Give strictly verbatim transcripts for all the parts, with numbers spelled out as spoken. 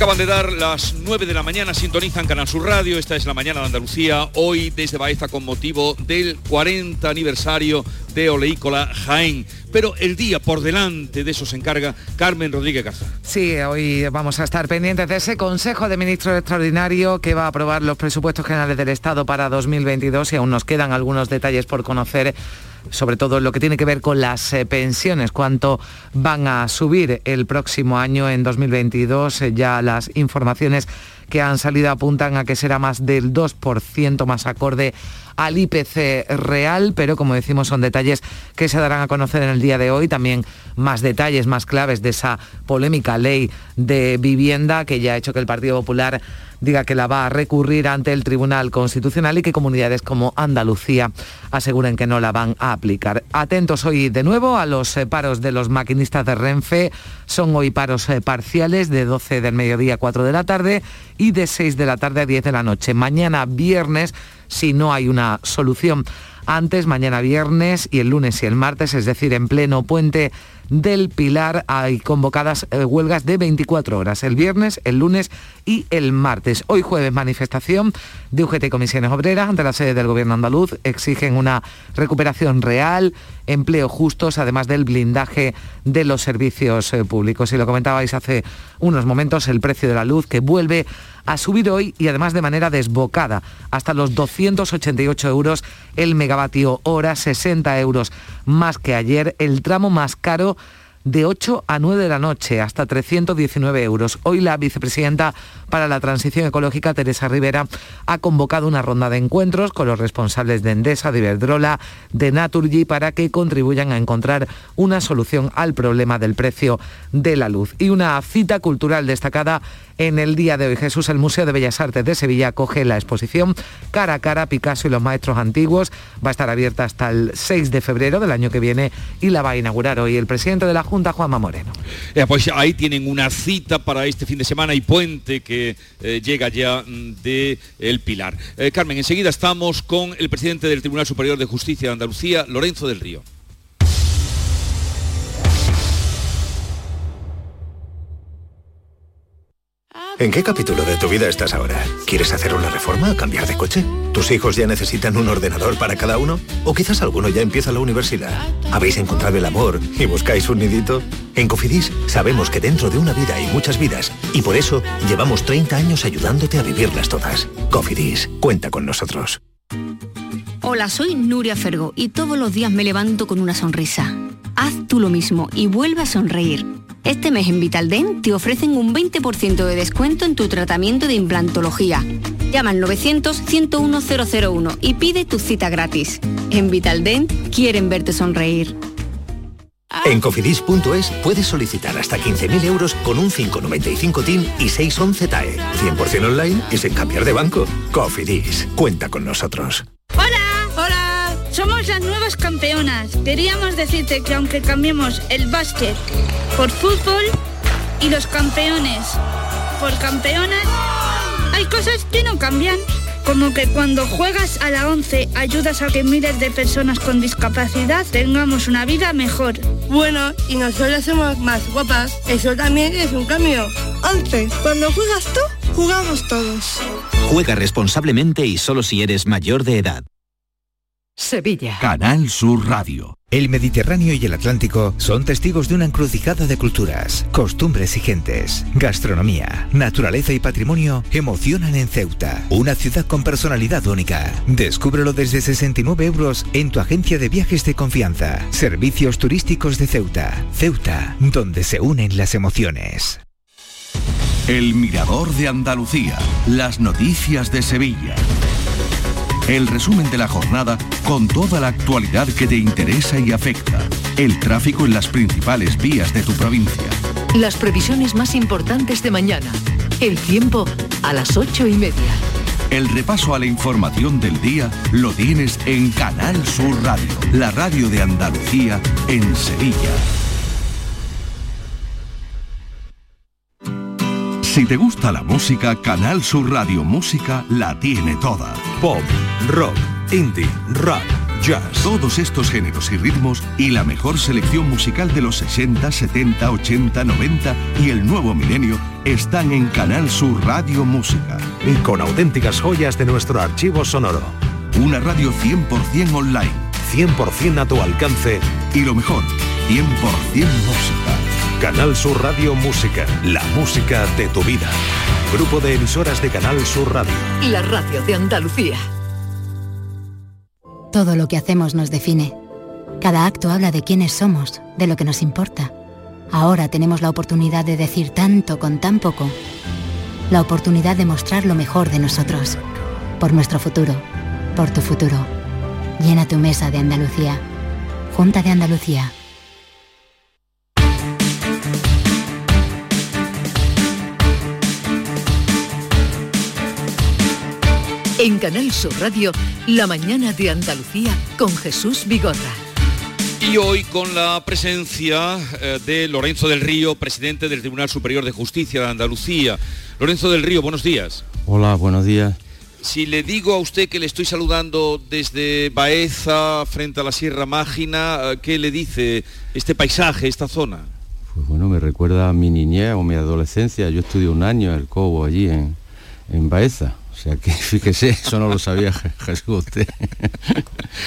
Acaban de dar las nueve de la mañana, sintonizan Canal Sur Radio, esta es la mañana de Andalucía, hoy desde Baeza con motivo del cuarenta aniversario de Oleícola Jaén. Pero el día por delante de eso se encarga Carmen Rodríguez Casa. Sí, hoy vamos a estar pendientes de ese Consejo de Ministros Extraordinario que va a aprobar los presupuestos generales del Estado para dos mil veintidós y aún nos quedan algunos detalles por conocer, sobre todo lo que tiene que ver con las pensiones, cuánto van a subir el próximo año en dos mil veintidós. Ya las informaciones que han salido apuntan a que será más del dos por ciento, más acorde al I P C real, pero como decimos son detalles que se darán a conocer en el día de hoy. También más detalles, más claves de esa polémica ley de vivienda que ya ha hecho que el Partido Popular diga que la va a recurrir ante el Tribunal Constitucional y que comunidades como Andalucía aseguren que no la van a aplicar. Atentos hoy de nuevo a los paros de los maquinistas de Renfe. Son hoy paros parciales de doce del mediodía a cuatro de la tarde y de seis de la tarde a diez de la noche. Mañana viernes, si no hay una solución antes, mañana viernes y el lunes y el martes, es decir, en pleno puente del Pilar, hay convocadas eh, huelgas de veinticuatro horas, el viernes, el lunes y el martes. Hoy jueves, manifestación de U G T y Comisiones Obreras ante la sede del Gobierno andaluz. Exigen una recuperación real, empleo justos, además del blindaje de los servicios eh, públicos. Y lo comentabais hace unos momentos, el precio de la luz que vuelve a subir hoy y además de manera desbocada, hasta los doscientos ochenta y ocho euros el megavatio hora, sesenta euros más que ayer, el tramo más caro de ocho a nueve de la noche, hasta trescientos diecinueve euros. Hoy la vicepresidenta para la Transición Ecológica, Teresa Rivera, ha convocado una ronda de encuentros con los responsables de Endesa, de Iberdrola, de Naturgy, para que contribuyan a encontrar una solución al problema del precio de la luz. Y una cita cultural destacada en el día de hoy, Jesús. El Museo de Bellas Artes de Sevilla acoge la exposición Cara a Cara, Picasso y los Maestros Antiguos. Va a estar abierta hasta el seis de febrero del año que viene y la va a inaugurar hoy el presidente de la Junta, Juanma Moreno. Eh, pues ahí tienen una cita para este fin de semana y puente que eh, llega ya de El Pilar. Eh, Carmen, enseguida estamos con el presidente del Tribunal Superior de Justicia de Andalucía, Lorenzo del Río. ¿En qué capítulo de tu vida estás ahora? ¿Quieres hacer una reforma o cambiar de coche? ¿Tus hijos ya necesitan un ordenador para cada uno? ¿O quizás alguno ya empieza la universidad? ¿Habéis encontrado el amor y buscáis un nidito? En Cofidis sabemos que dentro de una vida hay muchas vidas y por eso llevamos treinta años ayudándote a vivirlas todas. Cofidis, cuenta con nosotros. Hola, soy Nuria Fergo y todos los días me levanto con una sonrisa. Haz tú lo mismo y vuelve a sonreír. Este mes en Vitaldent te ofrecen un veinte por ciento de descuento en tu tratamiento de implantología. Llama al nueve cero cero, uno cero uno, cero cero uno y pide tu cita gratis. En Vitaldent quieren verte sonreír. En cofidis punto es puedes solicitar hasta quince mil euros con un cinco noventa y cinco TIN y seiscientos once TAE. cien por ciento online y sin cambiar de banco. Cofidis, cuenta con nosotros. ¡Hola! ¡Hola! Somos las nuevas campeonas. Queríamos decirte que aunque cambiemos el básquet por fútbol y los campeones por campeonas, hay cosas que no cambian. Como que cuando juegas a la Once ayudas a que miles de personas con discapacidad tengamos una vida mejor. Bueno, y nosotras somos más guapas. Eso también es un cambio. Once, cuando juegas tú, jugamos todos. Juega responsablemente y solo si eres mayor de edad. Sevilla. Canal Sur Radio. El Mediterráneo y el Atlántico son testigos de una encrucijada de culturas, costumbres y gentes. Gastronomía, naturaleza y patrimonio emocionan en Ceuta, una ciudad con personalidad única. Descúbrelo desde sesenta y nueve euros en tu agencia de viajes de confianza. Servicios turísticos de Ceuta. Ceuta, donde se unen las emociones. El Mirador de Andalucía. Las noticias de Sevilla. El resumen de la jornada con toda la actualidad que te interesa y afecta. El tráfico en las principales vías de tu provincia. Las previsiones más importantes de mañana. El tiempo a las ocho y media. El repaso a la información del día lo tienes en Canal Sur Radio. La radio de Andalucía en Sevilla. Si te gusta la música, Canal Sur Radio Música la tiene toda. Pop, rock, indie, rap, jazz. Todos estos géneros y ritmos y la mejor selección musical de los sesenta, setenta, ochenta, noventa y el nuevo milenio están en Canal Sur Radio Música. Y con auténticas joyas de nuestro archivo sonoro. Una radio cien por cien online. cien por cien a tu alcance. Y lo mejor, cien por cien música. Canal Sur Radio Música. La música de tu vida. Grupo de emisoras de Canal Sur Radio. La radio de Andalucía. Todo lo que hacemos nos define. Cada acto habla de quiénes somos, de lo que nos importa. Ahora tenemos la oportunidad de decir tanto con tan poco. La oportunidad de mostrar lo mejor de nosotros. Por nuestro futuro. Por tu futuro. Llena tu mesa de Andalucía. Junta de Andalucía. En Canal Sur Radio, La Mañana de Andalucía con Jesús Vigorra. Y hoy con la presencia de Lorenzo del Río, presidente del Tribunal Superior de Justicia de Andalucía. Lorenzo del Río, buenos días. Hola, buenos días. Si le digo a usted que le estoy saludando desde Baeza, frente a la Sierra Mágina, ¿qué le dice este paisaje, esta zona? Pues bueno, me recuerda a mi niñez o mi adolescencia. Yo estudié un año en el Cobo, allí en, en Baeza. O sea que, fíjese, eso no lo sabía Jesús usted.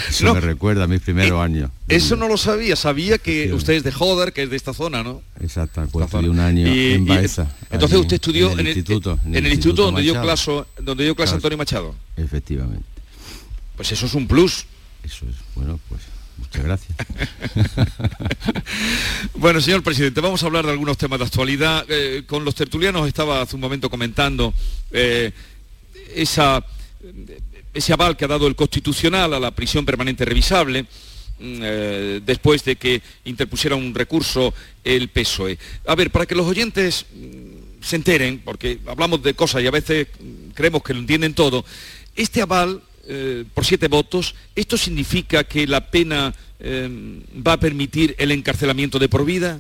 Eso no, me recuerda a mis primeros eh, años. Eso no lo sabía, sabía que usted es de Jódar, que es de esta zona, ¿no? Exacto, pues estudié un año y, en Baeza. Y, entonces allí, usted estudió en el, en el instituto. En el, en el instituto, instituto donde dio clase, donde dio clase claro, Antonio Machado. Efectivamente. Pues eso es un plus. Eso es, bueno, pues... Muchas gracias. Bueno, señor presidente, vamos a hablar de algunos temas de actualidad. Eh, con los tertulianos estaba hace un momento comentando... Eh, Esa, ese aval que ha dado el Constitucional a la prisión permanente revisable eh, después de que interpusiera un recurso el P S O E. A ver, para que los oyentes se enteren, porque hablamos de cosas y a veces creemos que lo entienden todo, este aval eh, por siete votos, ¿esto significa que la pena eh, va a permitir el encarcelamiento de por vida?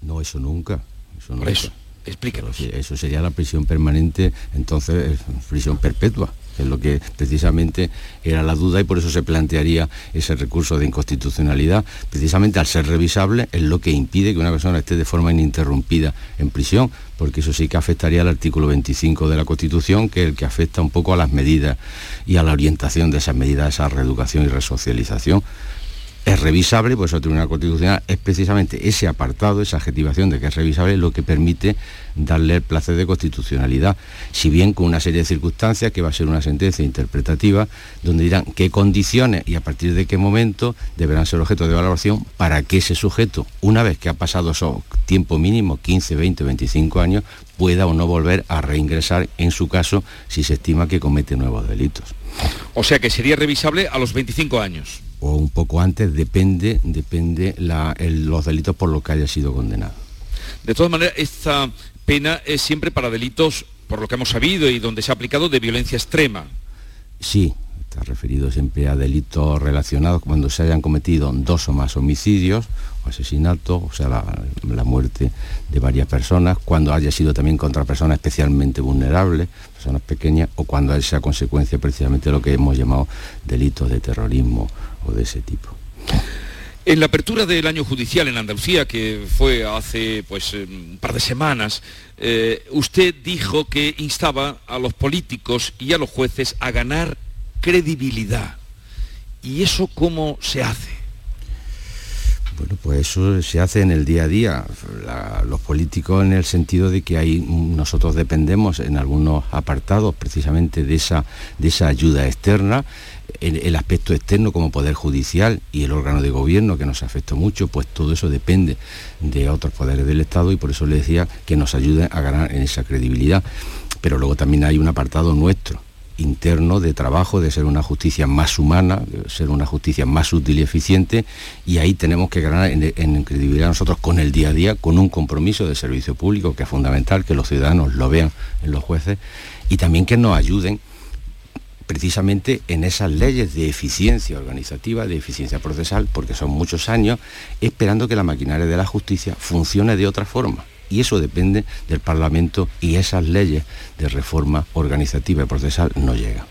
No, eso nunca. Eso no por eso. Explícanos. Eso sería la prisión permanente, entonces prisión perpetua, que es lo que precisamente era la duda y por eso se plantearía ese recurso de inconstitucionalidad. Precisamente al ser revisable es lo que impide que una persona esté de forma ininterrumpida en prisión, porque eso sí que afectaría al artículo veinticinco de la Constitución, que es el que afecta un poco a las medidas y a la orientación de esas medidas, a esa reeducación y resocialización. Es revisable, por eso el Tribunal Constitucional es precisamente ese apartado, esa adjetivación de que es revisable, lo que permite darle el placer de constitucionalidad, si bien con una serie de circunstancias que va a ser una sentencia interpretativa, donde dirán qué condiciones y a partir de qué momento deberán ser objeto de valoración para que ese sujeto, una vez que ha pasado esos tiempo mínimo, quince, veinte, veinticinco años, pueda o no volver a reingresar, en su caso, si se estima que comete nuevos delitos. O sea que sería revisable a los veinticinco años. O un poco antes, depende, depende la, el, los delitos por los que haya sido condenado. De todas maneras, esta pena es siempre para delitos, por lo que hemos sabido y donde se ha aplicado, de violencia extrema. Sí, está referido siempre a delitos relacionados cuando se hayan cometido dos o más homicidios o asesinatos, o sea, la, la muerte de varias personas, cuando haya sido también contra personas especialmente vulnerables, personas pequeñas, o cuando haya sido consecuencia precisamente de lo que hemos llamado delitos de terrorismo o de ese tipo. En la apertura del año judicial en Andalucía, que fue hace pues un par de semanas, eh, usted dijo que instaba a los políticos y a los jueces a ganar credibilidad. ¿Y eso cómo se hace? Bueno, pues eso se hace en el día a día. La, los políticos, en el sentido de que ahí nosotros dependemos en algunos apartados precisamente de esa, de esa ayuda externa. El, el aspecto externo como Poder Judicial y el órgano de gobierno, que nos afectó mucho, pues todo eso depende de otros poderes del Estado y por eso le decía que nos ayuden a ganar en esa credibilidad. Pero luego también hay un apartado nuestro, interno, de trabajo, de ser una justicia más humana, de ser una justicia más útil y eficiente, y ahí tenemos que ganar en, en credibilidad nosotros con el día a día, con un compromiso de servicio público que es fundamental, que los ciudadanos lo vean en los jueces, y también que nos ayuden precisamente en esas leyes de eficiencia organizativa, de eficiencia procesal, porque son muchos años esperando que la maquinaria de la justicia funcione de otra forma. Y eso depende del Parlamento y esas leyes de reforma organizativa y procesal no llegan.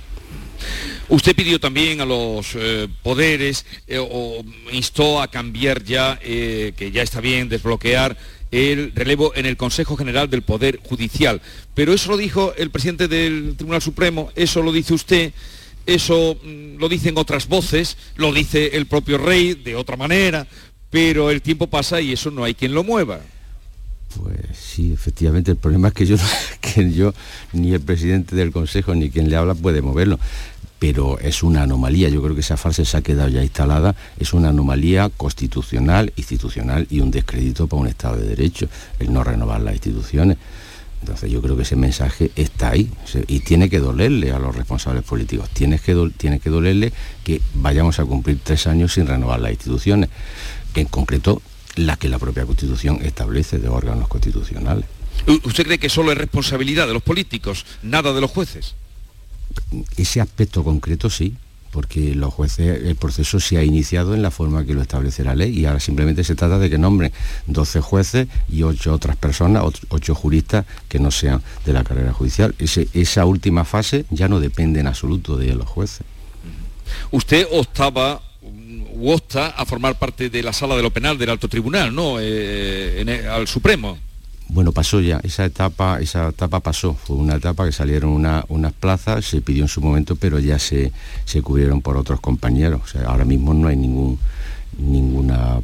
Usted pidió también a los eh, poderes, eh, o instó a cambiar ya, eh, que ya está bien, desbloquear el relevo en el Consejo General del Poder Judicial. Pero eso lo dijo el presidente del Tribunal Supremo, eso lo dice usted, eso mmm, lo dicen otras voces, lo dice el propio rey de otra manera, pero el tiempo pasa y eso no hay quien lo mueva. Pues sí, efectivamente, el problema es que yo, que yo ni el presidente del Consejo ni quien le habla puede moverlo, pero es una anomalía. Yo creo que esa frase se ha quedado ya instalada, es una anomalía constitucional, institucional y un descrédito para un Estado de Derecho, el no renovar las instituciones. Entonces yo creo que ese mensaje está ahí y tiene que dolerle a los responsables políticos, tiene que, do, tiene que dolerle que vayamos a cumplir tres años sin renovar las instituciones, en concreto la que la propia Constitución establece de órganos constitucionales. ¿Usted cree que solo es responsabilidad de los políticos, nada de los jueces? Ese aspecto concreto sí, porque los jueces, el proceso se ha iniciado en la forma que lo establece la ley y ahora simplemente se trata de que nombren doce jueces y ocho otras personas, ocho juristas que no sean de la carrera judicial. Ese, esa última fase ya no depende en absoluto de los jueces. Usted optaba... u opta a formar parte de la sala de lo penal del alto tribunal, ¿no? Eh, en el, al Supremo. Bueno, pasó ya, esa etapa, esa etapa pasó, fue una etapa que salieron una, unas plazas, se pidió en su momento, pero ya se, se cubrieron por otros compañeros. O sea, ahora mismo no hay ningún, ninguna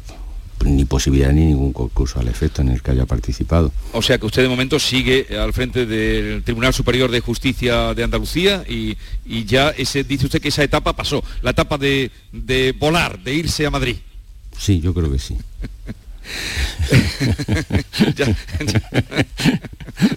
ni posibilidad ni ningún concurso al efecto en el que haya participado. O sea que usted de momento sigue al frente del Tribunal Superior de Justicia de Andalucía y, y ya ese, dice usted que esa etapa pasó, la etapa de, de volar, de irse a Madrid. Sí, yo creo que sí. ya, ya.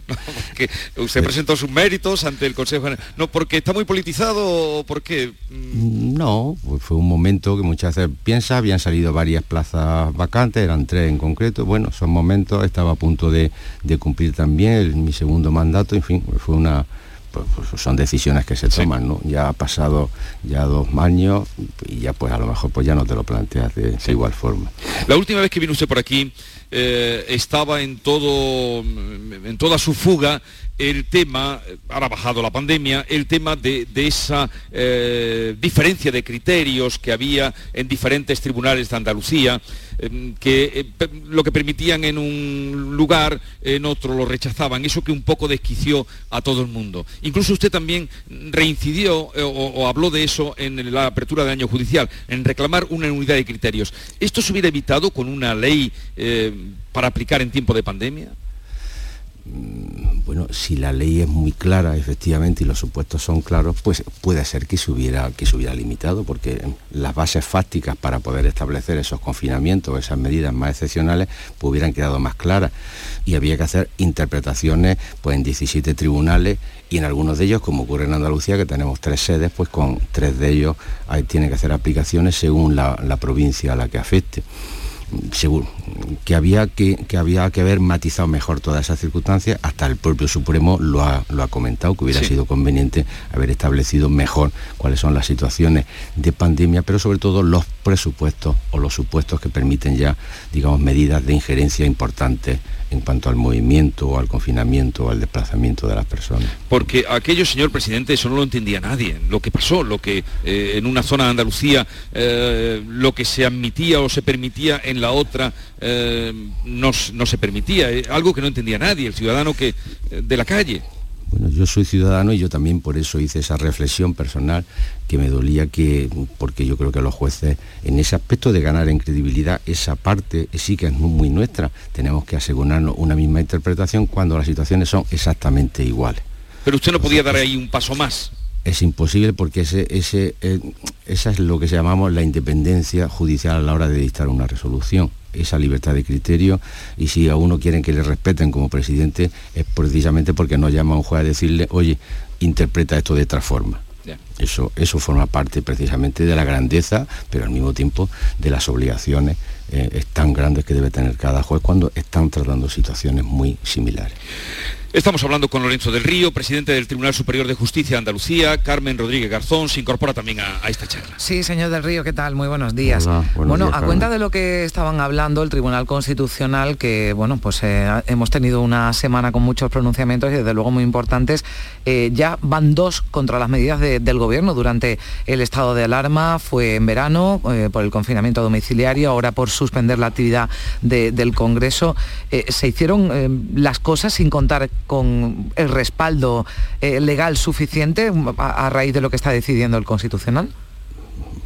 No, porque usted presentó sus méritos ante el Consejo General. No, porque está muy politizado o porque... No, pues fue un momento que muchas veces piensa, habían salido varias plazas vacantes, eran tres en concreto. Bueno, son momentos, estaba a punto de, de cumplir también el, mi segundo mandato, en fin, pues fue una... Pues, pues son decisiones que se toman, sí. ¿No? Ya ha pasado ya dos años y ya pues a lo mejor pues ya no te lo planteas de, sí. de igual forma. La última vez que vino usted por aquí eh, estaba en todo, en toda su fuga el tema, ahora ha bajado la pandemia, el tema de, de esa eh, diferencia de criterios que había en diferentes tribunales de Andalucía, eh, que eh, lo que permitían en un lugar, en otro lo rechazaban, eso que un poco desquició a todo el mundo. Incluso usted también reincidió eh, o, o habló de eso en la apertura del año judicial, en reclamar una unidad de criterios. ¿Esto se hubiera evitado con una ley eh, para aplicar en tiempo de pandemia? Bueno, si la ley es muy clara, efectivamente, y los supuestos son claros, pues puede ser que se hubiera, que se hubiera limitado, porque las bases fácticas para poder establecer esos confinamientos, esas medidas más excepcionales, pues hubieran quedado más claras. Y había que hacer interpretaciones pues, en diecisiete tribunales, y en algunos de ellos, como ocurre en Andalucía, que tenemos tres sedes, pues con tres de ellos hay, tienen que hacer aplicaciones según la, la provincia a la que afecte. Seguro que había que, que había que haber matizado mejor todas esas circunstancias, hasta el propio Supremo lo ha, lo ha comentado, que hubiera sí. sido conveniente haber establecido mejor cuáles son las situaciones de pandemia, pero sobre todo los presupuestos o los supuestos que permiten ya, digamos, medidas de injerencia importantes en cuanto al movimiento o al confinamiento o al desplazamiento de las personas. Porque aquello, señor presidente, eso no lo entendía nadie, lo que pasó, lo que eh, en una zona de Andalucía eh, lo que se admitía o se permitía en la otra eh, no, no se permitía, eh, algo que no entendía nadie, el ciudadano que eh, de la calle. Bueno, yo soy ciudadano y yo también por eso hice esa reflexión personal que me dolía, que porque yo creo que los jueces en ese aspecto de ganar en credibilidad, esa parte sí que es muy nuestra, tenemos que asegurarnos una misma interpretación cuando las situaciones son exactamente iguales. Pero usted no podía dar ahí un paso más. Es imposible porque ese, ese, eh, esa es lo que llamamos la independencia judicial a la hora de dictar una resolución, esa libertad de criterio, y si a uno quieren que le respeten como presidente es precisamente porque no llama a un juez a decirle, oye, interpreta esto de otra forma. Yeah. Eso, eso forma parte precisamente de la grandeza, pero al mismo tiempo de las obligaciones eh, tan grandes que debe tener cada juez cuando están tratando situaciones muy similares. Estamos hablando con Lorenzo del Río, presidente del Tribunal Superior de Justicia de Andalucía. Carmen Rodríguez Garzón se incorpora también a, a esta charla. Sí, señor del Río, ¿qué tal? Muy buenos días. Hola, buenos bueno, días, a cuenta de lo que estaban hablando el Tribunal Constitucional, que bueno, pues eh, hemos tenido una semana con muchos pronunciamientos y desde luego muy importantes, eh, ya van dos contra las medidas de, del Gobierno durante el estado de alarma, fue en verano, eh, por el confinamiento domiciliario, ahora por suspender la actividad de, del Congreso. Eh, se hicieron eh, las cosas sin contar con el respaldo eh, legal suficiente a, a raíz de lo que está decidiendo el Constitucional?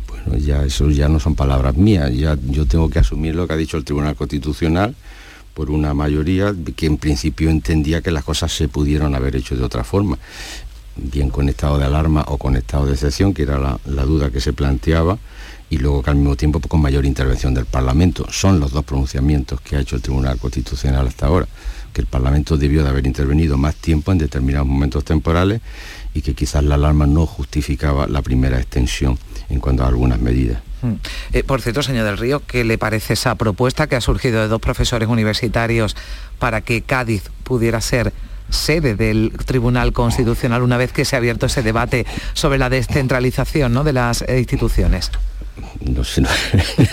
Bueno, ya eso ya no son palabras mías, ya yo tengo que asumir lo que ha dicho el Tribunal Constitucional por una mayoría que en principio entendía que las cosas se pudieron haber hecho de otra forma, bien con estado de alarma o con estado de excepción, que era la, la duda que se planteaba, y luego que al mismo tiempo con mayor intervención del Parlamento. Son los dos pronunciamientos que ha hecho el Tribunal Constitucional hasta ahora, que el Parlamento debió de haber intervenido más tiempo en determinados momentos temporales y que quizás la alarma no justificaba la primera extensión en cuanto a algunas medidas. Eh, por cierto, señor del Río, ¿qué le parece esa propuesta que ha surgido de dos profesores universitarios para que Cádiz pudiera ser sede del Tribunal Constitucional una vez que se ha abierto ese debate sobre la descentralización, ¿no?, de las instituciones? No sé, no,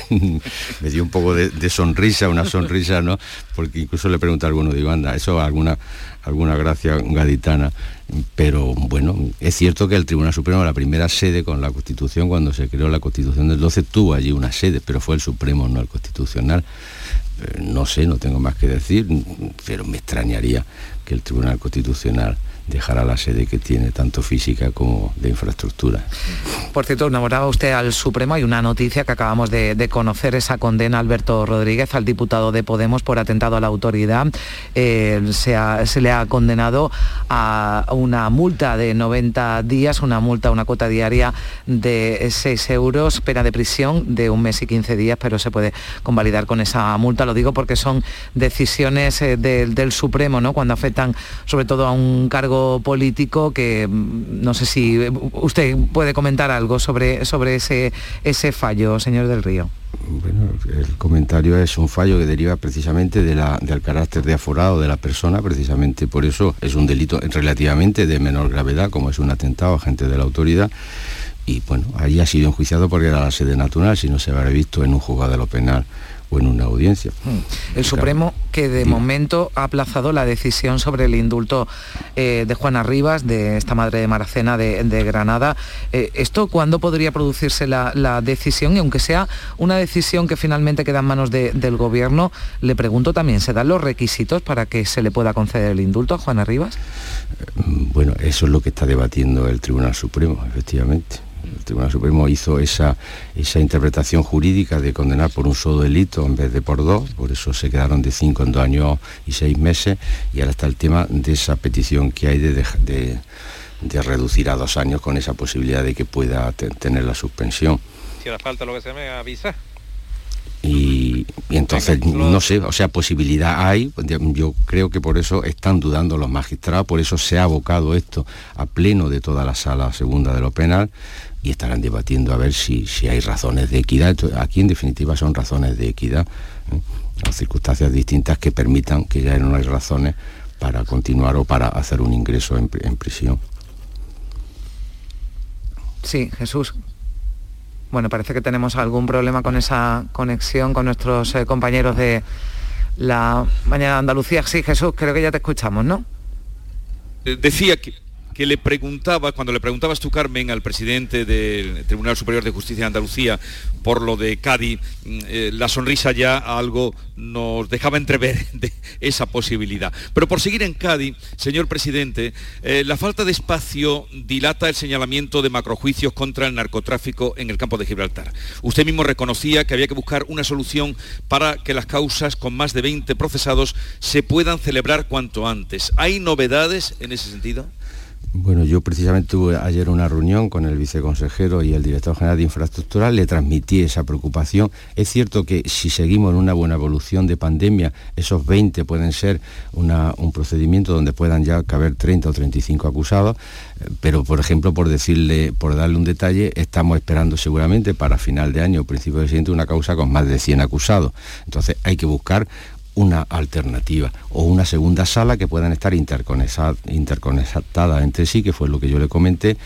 me dio un poco de, de sonrisa, una sonrisa, ¿no? Porque incluso le pregunté a alguno, digo, anda, eso alguna, alguna gracia gaditana. Pero bueno, es cierto que el Tribunal Supremo, la primera sede con la Constitución, cuando se creó la Constitución del doce, tuvo allí una sede, pero fue el Supremo, no el Constitucional. No sé, no tengo más que decir, pero me extrañaría que el Tribunal Constitucional dejará la sede que tiene, tanto física como de infraestructura. Por cierto, nombraba usted al Supremo, hay una noticia que acabamos de, de conocer, esa condena a Alberto Rodríguez, al diputado de Podemos, por atentado a la autoridad. Eh, se, ha, se le ha condenado a una multa de noventa días, una multa, una cuota diaria de seis euros, pena de prisión de un mes y quince días, pero se puede convalidar con esa multa. Lo digo porque son decisiones eh, de, del Supremo, ¿no?, cuando afectan sobre todo a un cargo político, que no sé si usted puede comentar algo sobre, sobre ese, ese fallo, señor del Río. Bueno, el comentario es un fallo que deriva precisamente de la, del carácter de aforado de la persona, precisamente por eso es un delito relativamente de menor gravedad, como es un atentado a gente de la autoridad, y bueno, ahí ha sido enjuiciado porque era la sede natural, si no se habría visto en un juzgado de lo penal o en una audiencia. El Supremo, que de momento ha aplazado la decisión sobre el indulto eh, de Juana Rivas, de esta madre de Maracena de, de Granada. Eh, ¿Esto cuándo podría producirse la, la decisión? Y aunque sea una decisión que finalmente queda en manos de, del Gobierno, le pregunto también, ¿se dan los requisitos para que se le pueda conceder el indulto a Juana Rivas? Bueno, eso es lo que está debatiendo el Tribunal Supremo, efectivamente. El Tribunal Supremo hizo esa, esa interpretación jurídica de condenar por un solo delito en vez de por dos, por eso se quedaron de cinco en dos años y seis meses, y ahora está el tema de esa petición que hay de, de, de, de reducir a dos años con esa posibilidad de que pueda te, tener la suspensión. Si hace falta lo que se me avisa. Y, y entonces, no sé, o sea, posibilidad hay, yo creo que por eso están dudando los magistrados, por eso se ha abocado esto a pleno de toda la sala segunda de lo penal, y estarán debatiendo a ver si, si hay razones de equidad. Entonces, aquí en definitiva son razones de equidad, ¿eh?, o circunstancias distintas que permitan que ya no hay razones para continuar o para hacer un ingreso en, en prisión. Sí, Jesús. Bueno, parece que tenemos algún problema con esa conexión con nuestros eh, compañeros de la mañana de Andalucía. Sí, Jesús, creo que ya te escuchamos, ¿no? Decía que, que le preguntaba, cuando le preguntabas tú, Carmen, al presidente del Tribunal Superior de Justicia de Andalucía por lo de Cádiz, eh, la sonrisa ya algo nos dejaba entrever de esa posibilidad. Pero por seguir en Cádiz, señor presidente, eh, la falta de espacio dilata el señalamiento de macrojuicios contra el narcotráfico en el campo de Gibraltar. Usted mismo reconocía que había que buscar una solución para que las causas con más de veinte procesados se puedan celebrar cuanto antes. ¿Hay novedades en ese sentido? Bueno, yo precisamente tuve ayer una reunión con el viceconsejero y el director general de Infraestructura, le transmití esa preocupación. Es cierto que si seguimos en una buena evolución de pandemia, esos veinte pueden ser una, un procedimiento donde puedan ya caber treinta o treinta y cinco acusados, pero por ejemplo, por decirle, por darle un detalle, estamos esperando seguramente para final de año o principio del siguiente una causa con más de cien acusados. Entonces hay que buscar una alternativa o una segunda sala que puedan estar interconectadas, interconectadas entre sí, que fue lo que yo le comenté,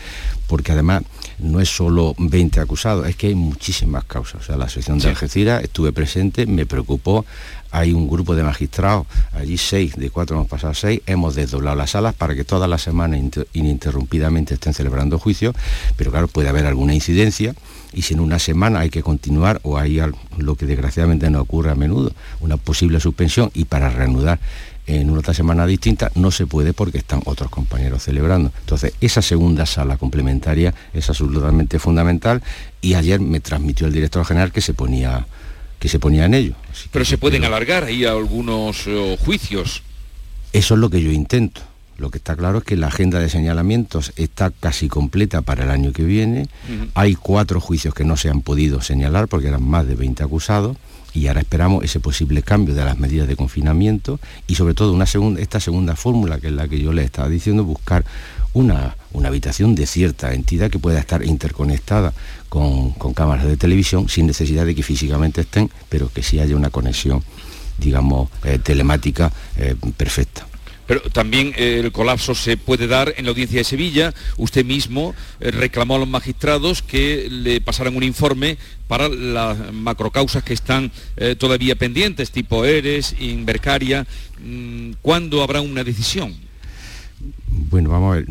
porque además no es solo veinte acusados, es que hay muchísimas causas. O sea, la asociación sí. de Algeciras, estuve presente, me preocupó, hay un grupo de magistrados, allí seis, de cuatro hemos pasado a seis, hemos desdoblado las salas para que todas las semanas ininterrumpidamente estén celebrando juicios, pero claro, puede haber alguna incidencia, y si en una semana hay que continuar, o hay lo que desgraciadamente nos ocurre a menudo, una posible suspensión, y para reanudar en una otra semana distinta no se puede porque están otros compañeros celebrando. Entonces, esa segunda sala complementaria es absolutamente fundamental, y ayer me transmitió el director general que se ponía que se ponía en ello. Así pero se pueden creo... alargar ahí algunos eh, juicios. Eso es lo que yo intento. Lo que está claro es que la agenda de señalamientos está casi completa para el año que viene. Uh-huh. Hay cuatro juicios que no se han podido señalar porque eran más de veinte acusados, y ahora esperamos ese posible cambio de las medidas de confinamiento y sobre todo una segunda, esta segunda fórmula, que es la que yo les estaba diciendo, buscar una, una habitación de cierta entidad que pueda estar interconectada con, con cámaras de televisión sin necesidad de que físicamente estén, pero que sí haya una conexión, digamos, eh, telemática eh, perfecta. Pero también eh, el colapso se puede dar en la Audiencia de Sevilla. Usted mismo eh, reclamó a los magistrados que le pasaran un informe para las macrocausas que están eh, todavía pendientes, tipo Eres, Invercaria. ¿Cuándo habrá una decisión? Bueno, vamos a ver.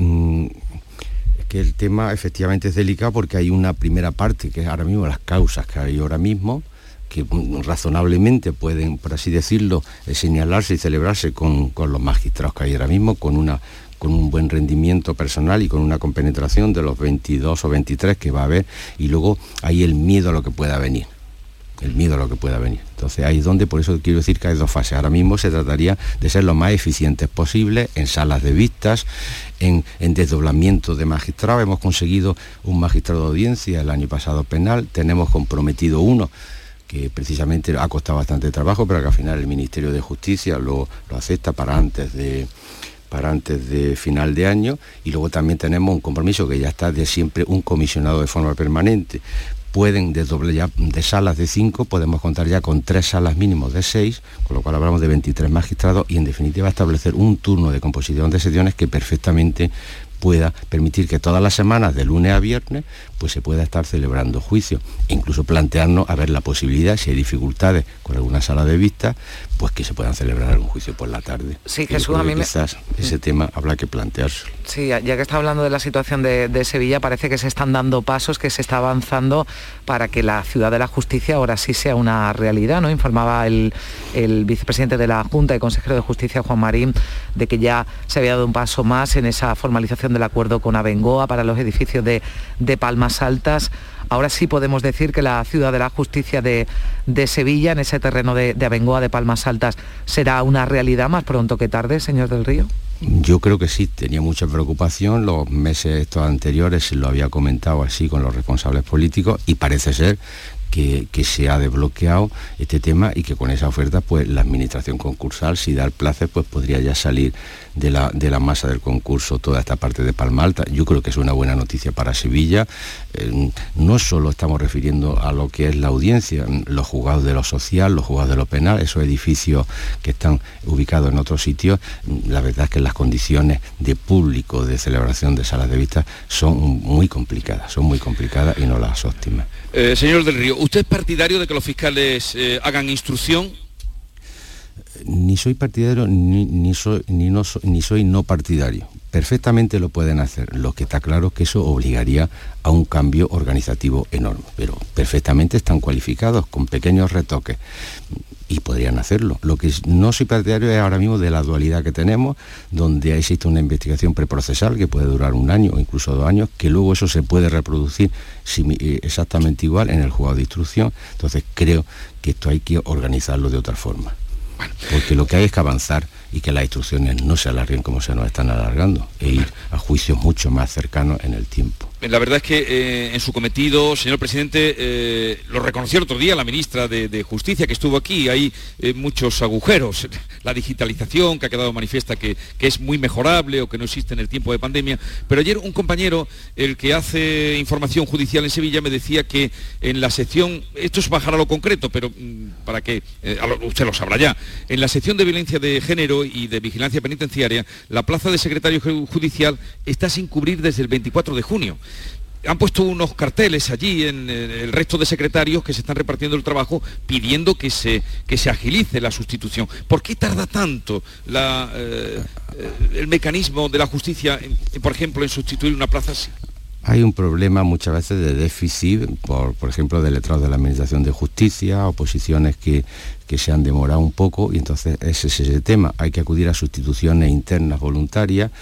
Es que el tema efectivamente es delicado porque hay una primera parte, que es ahora mismo las causas que hay ahora mismo, que razonablemente pueden, por así decirlo, eh, señalarse y celebrarse con, con los magistrados que hay ahora mismo, con, una, con un buen rendimiento personal y con una compenetración de los veintidós o veintitrés que va a haber, y luego hay el miedo a lo que pueda venir, el miedo a lo que pueda venir. Entonces ahí es donde, por eso quiero decir que hay dos fases. Ahora mismo se trataría de ser lo más eficientes posible en salas de vistas, en, en desdoblamiento de magistrados. Hemos conseguido un magistrado de audiencia el año pasado penal, tenemos comprometido uno, que precisamente ha costado bastante trabajo, pero que al final el Ministerio de Justicia lo, lo acepta para antes de para antes de final de año, y luego también tenemos un compromiso que ya está de siempre un comisionado de forma permanente. Pueden desdoblar ya de salas de cinco, podemos contar ya con tres salas mínimos de seis, con lo cual hablamos de veintitrés magistrados, y en definitiva establecer un turno de composición de sesiones que perfectamente pueda permitir que todas las semanas, de lunes a viernes, pues se pueda estar celebrando juicios, e incluso plantearnos a ver la posibilidad, si hay dificultades con alguna sala de vista, pues que se puedan celebrar un juicio por la tarde. Sí, Jesús, a mí me... Quizás ese tema habrá que planteárselo. Sí, ya que está hablando de la situación de, de Sevilla, parece que se están dando pasos, que se está avanzando para que la ciudad de la justicia ahora sí sea una realidad, ¿no? Informaba el, el vicepresidente de la Junta y consejero de Justicia, Juan Marín, de que ya se había dado un paso más en esa formalización del acuerdo con Abengoa para los edificios de, de Palmas Altas. Ahora sí podemos decir que la ciudad de la justicia de, de Sevilla, en ese terreno de, de Abengoa, de Palmas Altas, será una realidad más pronto que tarde, señor del Río. Yo creo que sí, tenía mucha preocupación, los meses estos anteriores lo había comentado así con los responsables políticos, y parece ser que, que se ha desbloqueado este tema, y que con esa oferta pues la administración concursal, si da el placer, pues podría ya salir de la, de la masa del concurso toda esta parte de Palma Alta. Yo creo que es una buena noticia para Sevilla. Eh, no solo estamos refiriendo a lo que es la audiencia, los juzgados de lo social, los juzgados de lo penal, esos edificios que están ubicados en otros sitios, la verdad es que las condiciones de público, de celebración de salas de vistas, son muy complicadas, son muy complicadas y no las óptimas. Eh, señor del Río, ¿usted es partidario de que los fiscales eh, hagan instrucción? Ni soy partidario, ni, ni, soy, ni, no, ni soy no partidario. Perfectamente lo pueden hacer. Lo que está claro es que eso obligaría a un cambio organizativo enorme, pero perfectamente están cualificados, con pequeños retoques, y podrían hacerlo. Lo que no soy partidario es ahora mismo de la dualidad que tenemos, donde existe una investigación preprocesal que puede durar un año o incluso dos años, que luego eso se puede reproducir exactamente igual en el juzgado de instrucción. Entonces creo que esto hay que organizarlo de otra forma. Bueno, porque lo que hay es que avanzar y que las instrucciones no se alarguen como se nos están alargando, e ir a juicios mucho más cercanos en el tiempo. la verdad es que eh, en su cometido, señor presidente, eh, lo reconoció el otro día la ministra de, de Justicia que estuvo aquí, hay eh, muchos agujeros, la digitalización que ha quedado manifiesta que, que es muy mejorable o que no existe en el tiempo de pandemia, pero ayer un compañero, el que hace información judicial en Sevilla, me decía que en la sección, esto es bajar a lo concreto, pero para que, eh, usted lo sabrá ya, en la sección de violencia de género y de vigilancia penitenciaria, la plaza de secretario judicial está sin cubrir desde el veinticuatro de junio. Han puesto unos carteles allí en el resto de secretarios que se están repartiendo el trabajo pidiendo que se, que se agilice la sustitución. ¿Por qué tarda tanto la, eh, el mecanismo de la justicia, en, por ejemplo, en sustituir una plaza así? Hay un problema muchas veces de déficit, por, por ejemplo, de letrados de la Administración de Justicia, o posiciones que, que se han demorado un poco, y entonces ese es ese tema. Hay que acudir a sustituciones internas voluntarias,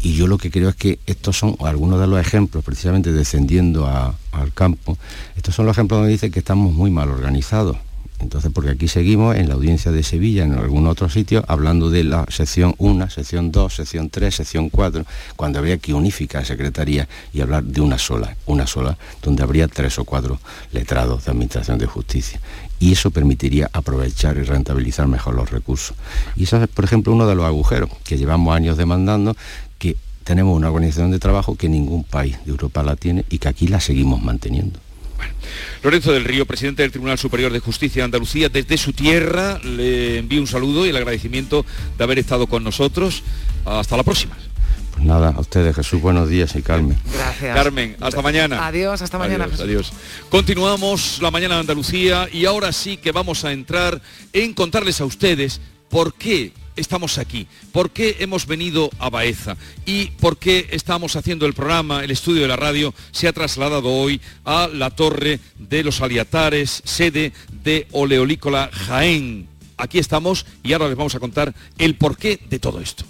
y yo lo que creo es que estos son algunos de los ejemplos, precisamente descendiendo a, al campo, estos son los ejemplos donde dicen que estamos muy mal organizados. Entonces, porque aquí seguimos en la Audiencia de Sevilla, en algún otro sitio, hablando de la sección uno, sección dos, sección tres, sección cuatro, cuando habría que unificar secretaría y hablar de una sola, una sola, donde habría tres o cuatro letrados de Administración de Justicia. Y eso permitiría aprovechar y rentabilizar mejor los recursos. Y eso es, por ejemplo, uno de los agujeros que llevamos años demandando, que tenemos una organización de trabajo que ningún país de Europa la tiene y que aquí la seguimos manteniendo. Bueno. Lorenzo del Río, presidente del Tribunal Superior de Justicia de Andalucía, desde su tierra le envío un saludo y el agradecimiento de haber estado con nosotros. Hasta la próxima. Pues nada, a ustedes, Jesús, buenos días, y Carmen. Gracias. Carmen, hasta mañana. Adiós, hasta mañana, adiós, Jesús. Adiós. Continuamos la mañana de Andalucía y ahora sí que vamos a entrar en contarles a ustedes por qué estamos aquí, por qué hemos venido a Baeza y por qué estamos haciendo el programa. El estudio de la radio se ha trasladado hoy a la Torre de los Aliatares, sede de Oleícola Jaén. Aquí estamos y ahora les vamos a contar el porqué de todo esto.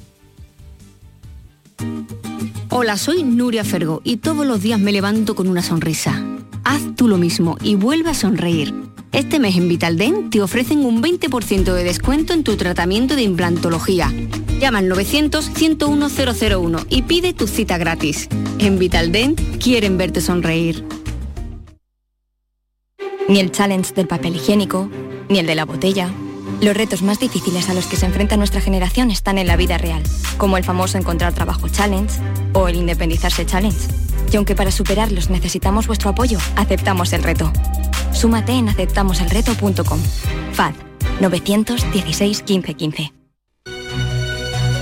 Hola, soy Nuria Fergo y todos los días me levanto con una sonrisa. Haz tú lo mismo y vuelve a sonreír. Este mes en Vitaldent te ofrecen un veinte por ciento de descuento en tu tratamiento de implantología. Llama al novecientos, ciento uno, cero cero uno y pide tu cita gratis. En Vitaldent quieren verte sonreír. Ni el challenge del papel higiénico, ni el de la botella. Los retos más difíciles a los que se enfrenta nuestra generación están en la vida real, como el famoso encontrar trabajo challenge o el independizarse challenge. Y aunque para superarlos necesitamos vuestro apoyo, aceptamos el reto. Súmate en aceptamos el reto punto com. F A D nueve uno seis, uno cinco, uno cinco.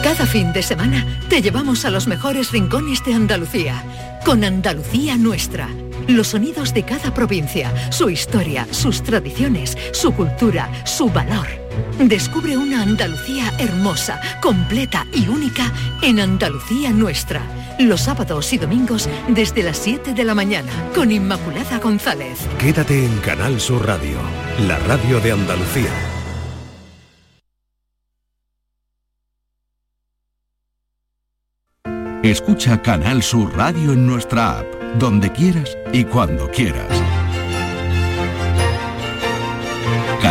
Cada fin de semana te llevamos a los mejores rincones de Andalucía, con Andalucía Nuestra. Los sonidos de cada provincia, su historia, sus tradiciones, su cultura, su valor. Descubre una Andalucía hermosa, completa y única en Andalucía Nuestra. Los sábados y domingos desde las siete de la mañana con Inmaculada González. Quédate en Canal Sur Radio, la radio de Andalucía. Escucha Canal Sur Radio en nuestra app, donde quieras y cuando quieras.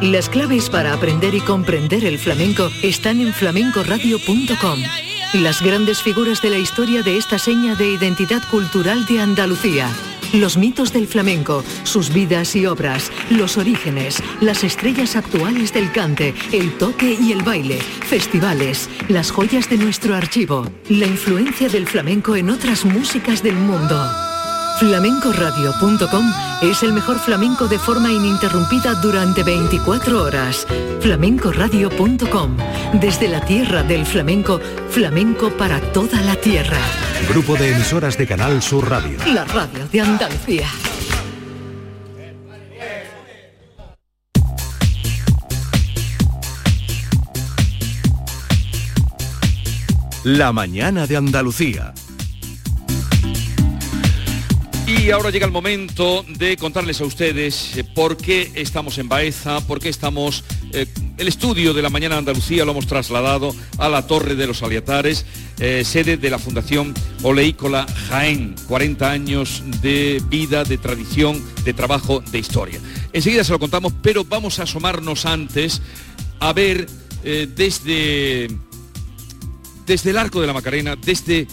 Las claves para aprender y comprender el flamenco están en flamenco radio punto com. Las grandes figuras de la historia de esta seña de identidad cultural de Andalucía. Los mitos del flamenco, sus vidas y obras, los orígenes, las estrellas actuales del cante, el toque y el baile, festivales, las joyas de nuestro archivo, la influencia del flamenco en otras músicas del mundo. flamenco radio punto com es el mejor flamenco de forma ininterrumpida durante veinticuatro horas. flamenco radio punto com, desde la tierra del flamenco, flamenco para toda la tierra. Grupo de emisoras de Canal Sur Radio. La radio de Andalucía. La mañana de Andalucía. Y ahora llega el momento de contarles a ustedes eh, por qué estamos en Baeza, por qué estamos... Eh, el estudio de La Mañana de Andalucía lo hemos trasladado a la Torre de los Aliatares, eh, sede de la Fundación Oleícola Jaén. cuarenta años de vida, de tradición, de trabajo, de historia. Enseguida se lo contamos, pero vamos a asomarnos antes a ver eh, desde, desde el Arco de la Macarena, desde...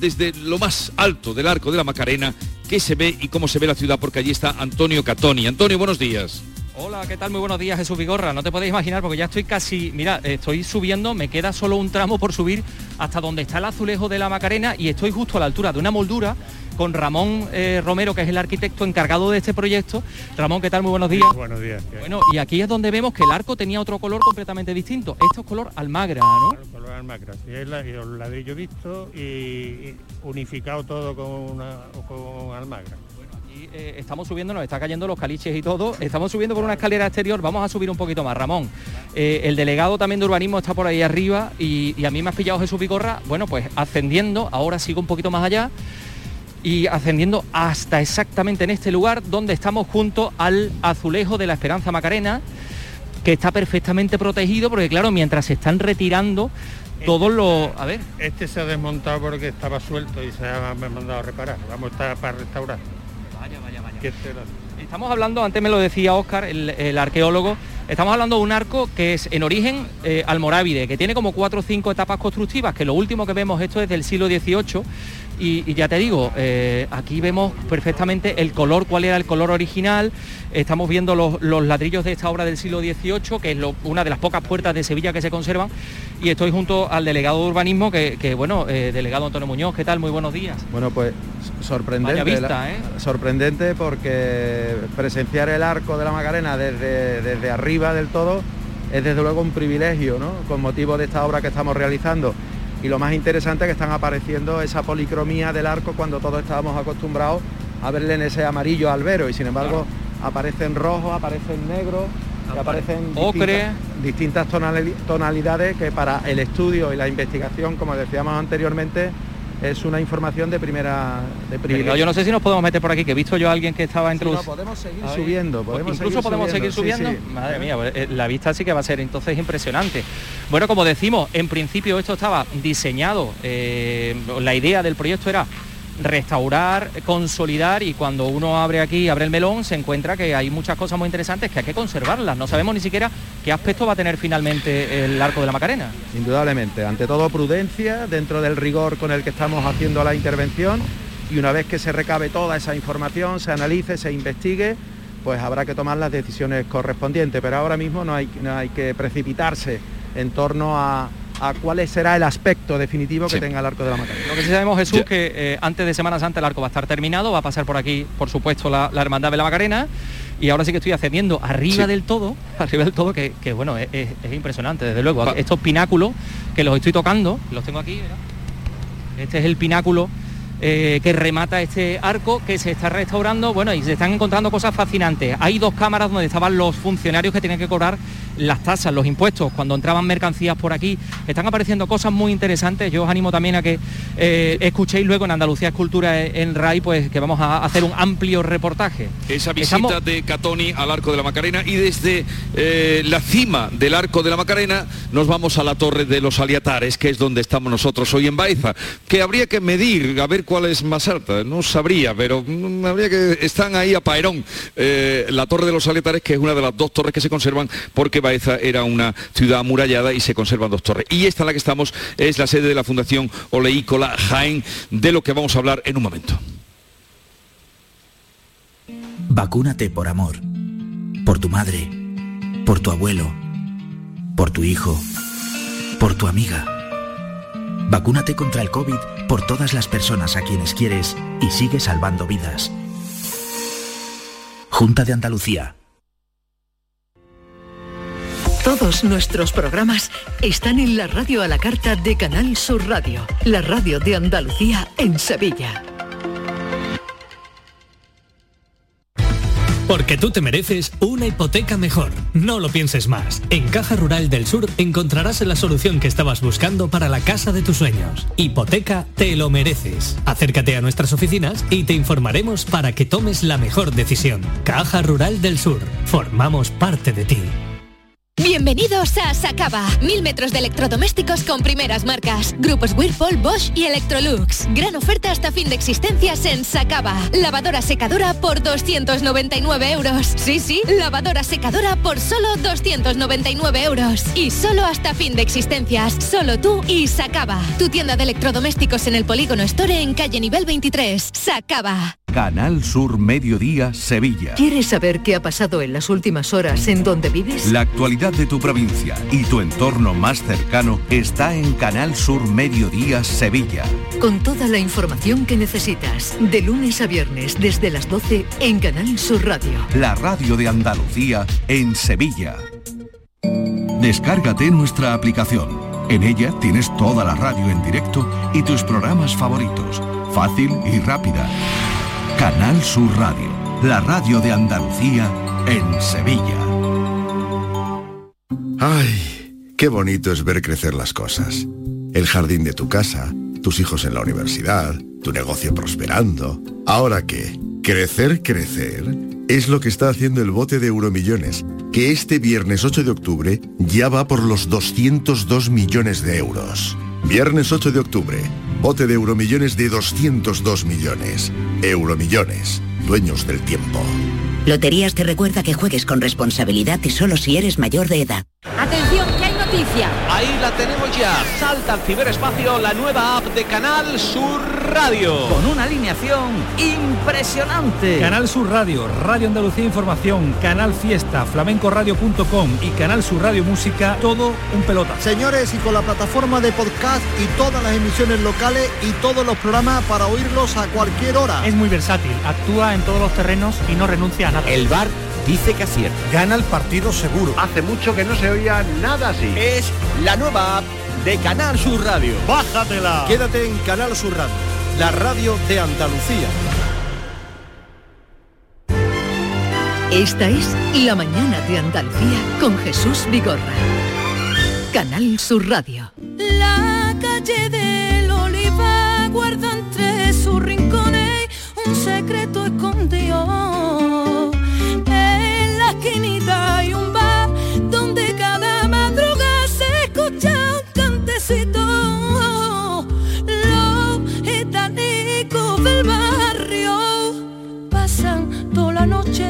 desde lo más alto del Arco de la Macarena, qué se ve y cómo se ve la ciudad, porque allí está Antonio Catoni. Antonio, buenos días. Hola, ¿qué tal? Muy buenos días, Jesús Vigorra. No te podéis imaginar, porque ya estoy casi, mira, estoy subiendo, me queda solo un tramo por subir hasta donde está el azulejo de la Macarena y estoy justo a la altura de una moldura con Ramón eh, Romero, que es el arquitecto encargado de este proyecto. Ramón, ¿qué tal? Muy buenos días. Buenos días. Bueno, y aquí es donde vemos que el arco tenía otro color completamente distinto. Esto es color almagra, ¿no? Claro, color almagra. Y es la, y el ladrillo visto y unificado todo con, una, con almagra. Bueno, aquí eh, estamos subiendo, nos está cayendo los caliches y todo. Estamos subiendo por una escalera exterior. Vamos a subir un poquito más, Ramón. Eh, el delegado también de urbanismo está por ahí arriba y, y a mí me has pillado, Jesús Vigorra. Bueno, pues ascendiendo, ahora sigo un poquito más allá. Y ascendiendo hasta exactamente en este lugar donde estamos junto al azulejo de la Esperanza Macarena, que está perfectamente protegido porque, claro, mientras se están retirando todos este, los... A ver. Este se ha desmontado porque estaba suelto y se ha mandado a reparar. Vamos, está para restaurar. Vaya, vaya, vaya. ¿Qué será? Estamos hablando, antes me lo decía Óscar, el, el arqueólogo, estamos hablando de un arco que es en origen eh, almorávide, que tiene como cuatro o cinco etapas constructivas, que lo último que vemos esto es del siglo dieciocho, y, y ya te digo, eh, aquí vemos perfectamente el color, cuál era el color original, estamos viendo los, los ladrillos de esta obra del siglo dieciocho, que es lo, una de las pocas puertas de Sevilla que se conservan, y estoy junto al delegado de urbanismo, que, que bueno, eh, delegado Antonio Muñoz, ¿qué tal? Muy buenos días. Bueno, pues sorprendente, vista, la, ¿eh? sorprendente porque presenciar el arco de la Macarena desde, desde arriba del todo es desde luego un privilegio, ¿no? Con motivo de esta obra que estamos realizando. Y lo más interesante es que están apareciendo esa policromía del arco cuando todos estábamos acostumbrados a verle en ese amarillo albero. Y sin embargo, claro, aparecen rojos, aparecen negros, Apare- aparecen distintas, distintas tonali- tonalidades que para el estudio y la investigación, como decíamos anteriormente, es una información de primera... de privilegio. Yo no sé si nos podemos meter por aquí, que he visto yo a alguien que estaba en sí, no, podemos seguir Ay, subiendo. Podemos incluso seguir podemos subiendo, seguir subiendo. Sí, sí. Madre mía, pues, la vista sí que va a ser entonces impresionante. Bueno, como decimos, en principio esto estaba diseñado, eh, la idea del proyecto era restaurar, consolidar, y cuando uno abre aquí, abre el melón, se encuentra que hay muchas cosas muy interesantes que hay que conservarlas. No sabemos ni siquiera qué aspecto va a tener finalmente el Arco de la Macarena. Indudablemente, ante todo prudencia, dentro del rigor con el que estamos haciendo la intervención, y una vez que se recabe toda esa información, se analice, se investigue, pues habrá que tomar las decisiones correspondientes, pero ahora mismo no hay, no hay que precipitarse en torno a... a cuál será el aspecto definitivo que sí. tenga el Arco de la Macarena. Lo que sí sabemos, Jesús, que eh, antes de Semana Santa el arco va a estar terminado, va a pasar por aquí, por supuesto, la, la Hermandad de la Macarena, y ahora sí que estoy ascendiendo arriba sí. del todo, arriba del todo, que, que bueno, es, es, es impresionante, desde luego. Va. Estos pináculos que los estoy tocando, los tengo aquí, ¿verdad? Este es el pináculo eh, que remata este arco, que se está restaurando, bueno, y se están encontrando cosas fascinantes. Hay dos cámaras donde estaban los funcionarios que tenían que cobrar las tasas, los impuestos, cuando entraban mercancías por aquí. Están apareciendo cosas muy interesantes. Yo os animo también a que eh, escuchéis luego en Andalucía Escultura en R A I, pues que vamos a hacer un amplio reportaje. Esa visita Estamos... de Catoni al Arco de la Macarena, y desde eh, la cima del Arco de la Macarena nos vamos a la Torre de los Aliatares, que es donde estamos nosotros hoy en Baeza, que habría que medir, a ver cuál es más alta, no sabría, pero habría que... Están ahí a paerón eh, la Torre de los Aliatares, que es una de las dos torres que se conservan, porque Baeza era una ciudad amurallada y se conservan dos torres. Y esta en la que estamos es la sede de la Fundación Oleícola Jaén, de lo que vamos a hablar en un momento. Vacúnate por amor, por tu madre, por tu abuelo, por tu hijo, por tu amiga. Vacúnate contra el COVID por todas las personas a quienes quieres y sigue salvando vidas. Junta de Andalucía. Todos nuestros programas están en la radio a la carta de Canal Sur Radio, la radio de Andalucía en Sevilla. Porque tú te mereces una hipoteca mejor. No lo pienses más. En Caja Rural del Sur encontrarás la solución que estabas buscando para la casa de tus sueños. Hipoteca te lo mereces. Acércate a nuestras oficinas y te informaremos para que tomes la mejor decisión. Caja Rural del Sur. Formamos parte de ti. Bienvenidos a Sacaba. Mil metros de electrodomésticos con primeras marcas. Grupos Whirlpool, Bosch y Electrolux. Gran oferta hasta fin de existencias en Sacaba. Lavadora secadora por doscientos noventa y nueve euros. Sí, sí, lavadora secadora por solo doscientos noventa y nueve euros. Y solo hasta fin de existencias. Solo tú y Sacaba. Tu tienda de electrodomésticos en el Polígono Store en calle Nivel veintitrés. Sacaba. Canal Sur Mediodía, Sevilla. ¿Quieres saber qué ha pasado en las últimas horas en donde vives? La actualidad de tu provincia y tu entorno más cercano está en Canal Sur Mediodía, Sevilla. Con toda la información que necesitas, de lunes a viernes desde las doce en Canal Sur Radio. La radio de Andalucía en Sevilla. Descárgate nuestra aplicación. En ella tienes toda la radio en directo y tus programas favoritos. Fácil y rápida. Canal Sur Radio, la radio de Andalucía en Sevilla. Ay, qué bonito es ver crecer las cosas. El jardín de tu casa, tus hijos en la universidad, tu negocio prosperando. ¿Ahora qué? Crecer, crecer es lo que está haciendo el bote de Euromillones, que este viernes ocho de octubre ya va por los doscientos dos millones de euros. Viernes ocho de octubre, bote de Euromillones de doscientos dos millones. Euromillones, dueños del tiempo. Loterías te recuerda que juegues con responsabilidad y solo si eres mayor de edad. ¡Atención, que hay noticia! Ahí la tenemos ya. Salta al ciberespacio la nueva app de Canal Sur Radio. Con una alineación impresionante. Canal Sur Radio, Radio Andalucía Información, Canal Fiesta, Flamenco Radio punto com y Canal Sur Radio Música. Todo un pelota. Señores, y con la plataforma de podcast y todas las emisiones locales y todos los programas para oírlos a cualquier hora. Es muy versátil, actúa en todos los terrenos y no renuncia a nada. El bar dice que acierta. Gana el partido seguro. Hace mucho que no se oía nada así. Es la nueva app de Canal Sur Radio. ¡Bájatela! Quédate en Canal Sur Radio, la radio de Andalucía. Esta es La Mañana de Andalucía con Jesús Vigorra. Canal Sur Radio. La calle del Olivar guarda entre sus rincones un secreto escondido. En la esquinita hay un bar donde cada madrugada se escucha un cantecito. Los gitanicos del barrio pasan toda la noche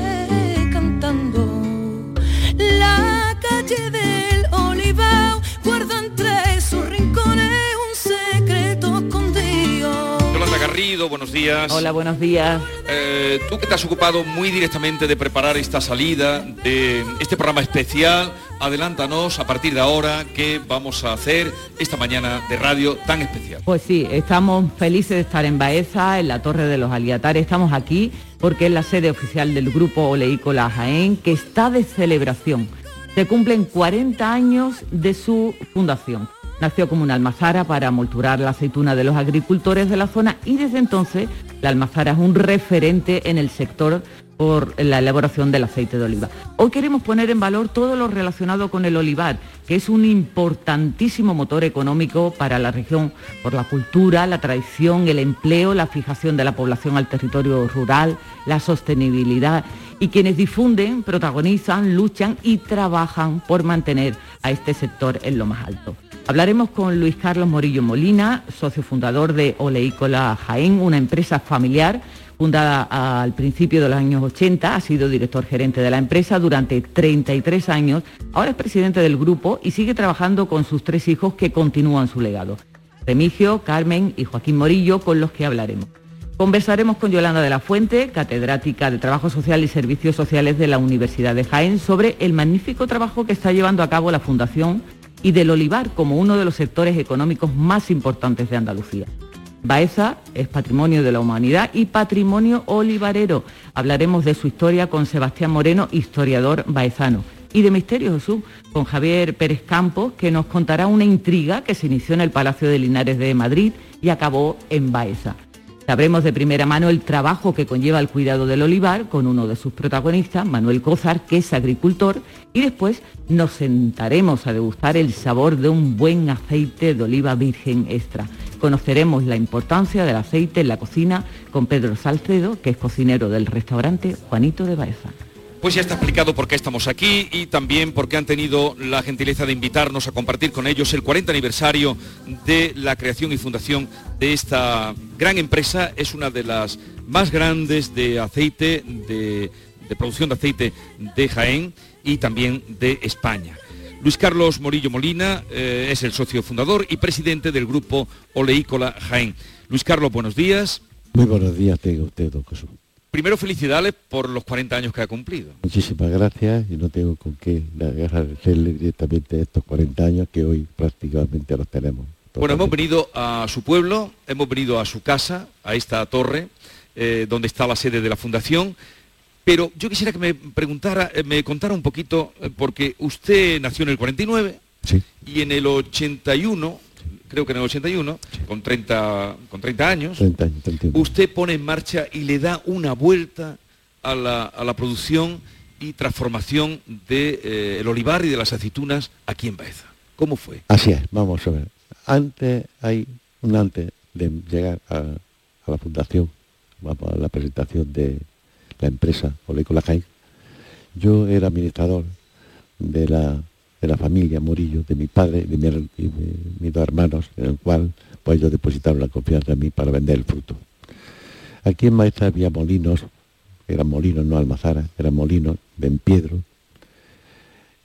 cantando. La calle del Olivao guarda entre sus rincones un secreto escondido. Yolanda Garrido, buenos días. Hola, buenos días. Eh, tú que te has ocupado muy directamente de preparar esta salida de este programa especial, adelántanos a partir de ahora qué vamos a hacer esta mañana de radio tan especial. Pues sí, estamos felices de estar en Baeza, en la Torre de los Aliatares. Estamos aquí porque es la sede oficial del Grupo Oleícola Jaén, que está de celebración. Se cumplen cuarenta años de su fundación. Nació como una almazara para amolturar la aceituna de los agricultores de la zona y desde entonces la almazara es un referente en el sector por la elaboración del aceite de oliva. Hoy queremos poner en valor todo lo relacionado con el olivar, que es un importantísimo motor económico para la región, por la cultura, la tradición, el empleo, la fijación de la población al territorio rural, la sostenibilidad, y quienes difunden, protagonizan, luchan y trabajan por mantener a este sector en lo más alto. Hablaremos con Luis Carlos Morillo Molina, socio fundador de Oleícola Jaén, una empresa familiar fundada al principio de los años ochenta, ha sido director gerente de la empresa durante treinta y tres años, ahora es presidente del grupo y sigue trabajando con sus tres hijos que continúan su legado, Remigio, Carmen y Joaquín Morillo, con los que hablaremos. Conversaremos con Yolanda de la Fuente, catedrática de Trabajo Social y Servicios Sociales de la Universidad de Jaén, sobre el magnífico trabajo que está llevando a cabo la Fundación y del olivar como uno de los sectores económicos más importantes de Andalucía. Baeza es patrimonio de la humanidad y patrimonio olivarero. Hablaremos de su historia con Sebastián Moreno, historiador baezano. Y de Misterio Jesús, con Javier Pérez Campos, que nos contará una intriga que se inició en el Palacio de Linares de Madrid y acabó en Baeza. Sabremos de primera mano el trabajo que conlleva el cuidado del olivar con uno de sus protagonistas, Manuel Cózar, que es agricultor, y después nos sentaremos a degustar el sabor de un buen aceite de oliva virgen extra. Conoceremos la importancia del aceite en la cocina con Pedro Salcedo, que es cocinero del restaurante Juanito de Baeza. Pues ya está explicado por qué estamos aquí y también por qué han tenido la gentileza de invitarnos a compartir con ellos el cuarenta aniversario de la creación y fundación de esta gran empresa. Es una de las más grandes de aceite, de, de producción de aceite de Jaén y también de España. Luis Carlos Morillo Molina eh, es el socio fundador y presidente del grupo Oleícola Jaén. Luis Carlos, buenos días. Muy buenos días, tenga usted, don Jesús. Primero, felicidades por los cuarenta años que ha cumplido. Muchísimas gracias, y no tengo con qué agradecerle directamente estos cuarenta años que hoy prácticamente los tenemos. Totalmente. Bueno, hemos venido a su pueblo, hemos venido a su casa, a esta torre, eh, donde está la sede de la Fundación, pero yo quisiera que me preguntara, me contara un poquito, porque usted nació en el cuarenta y nueve, sí, y en el ochenta y uno... creo que en el ochenta y uno, con treinta, con treinta años, treinta, treinta, treinta. Usted pone en marcha y le da una vuelta a la, a la producción y transformación del de, eh, olivar y de las aceitunas aquí en Baeza. ¿Cómo fue? Así es, vamos a ver. Antes, hay un antes de llegar a, a la fundación, vamos a la presentación de la empresa Oleícola Jaén. Yo era administrador de la... de la familia Morillo, de mi padre, de, mi, de mis dos hermanos, en el cual pues ellos depositaron la confianza en mí para vender el fruto. Aquí en Maestra había molinos, eran molinos, no almazaras, eran molinos de empiedro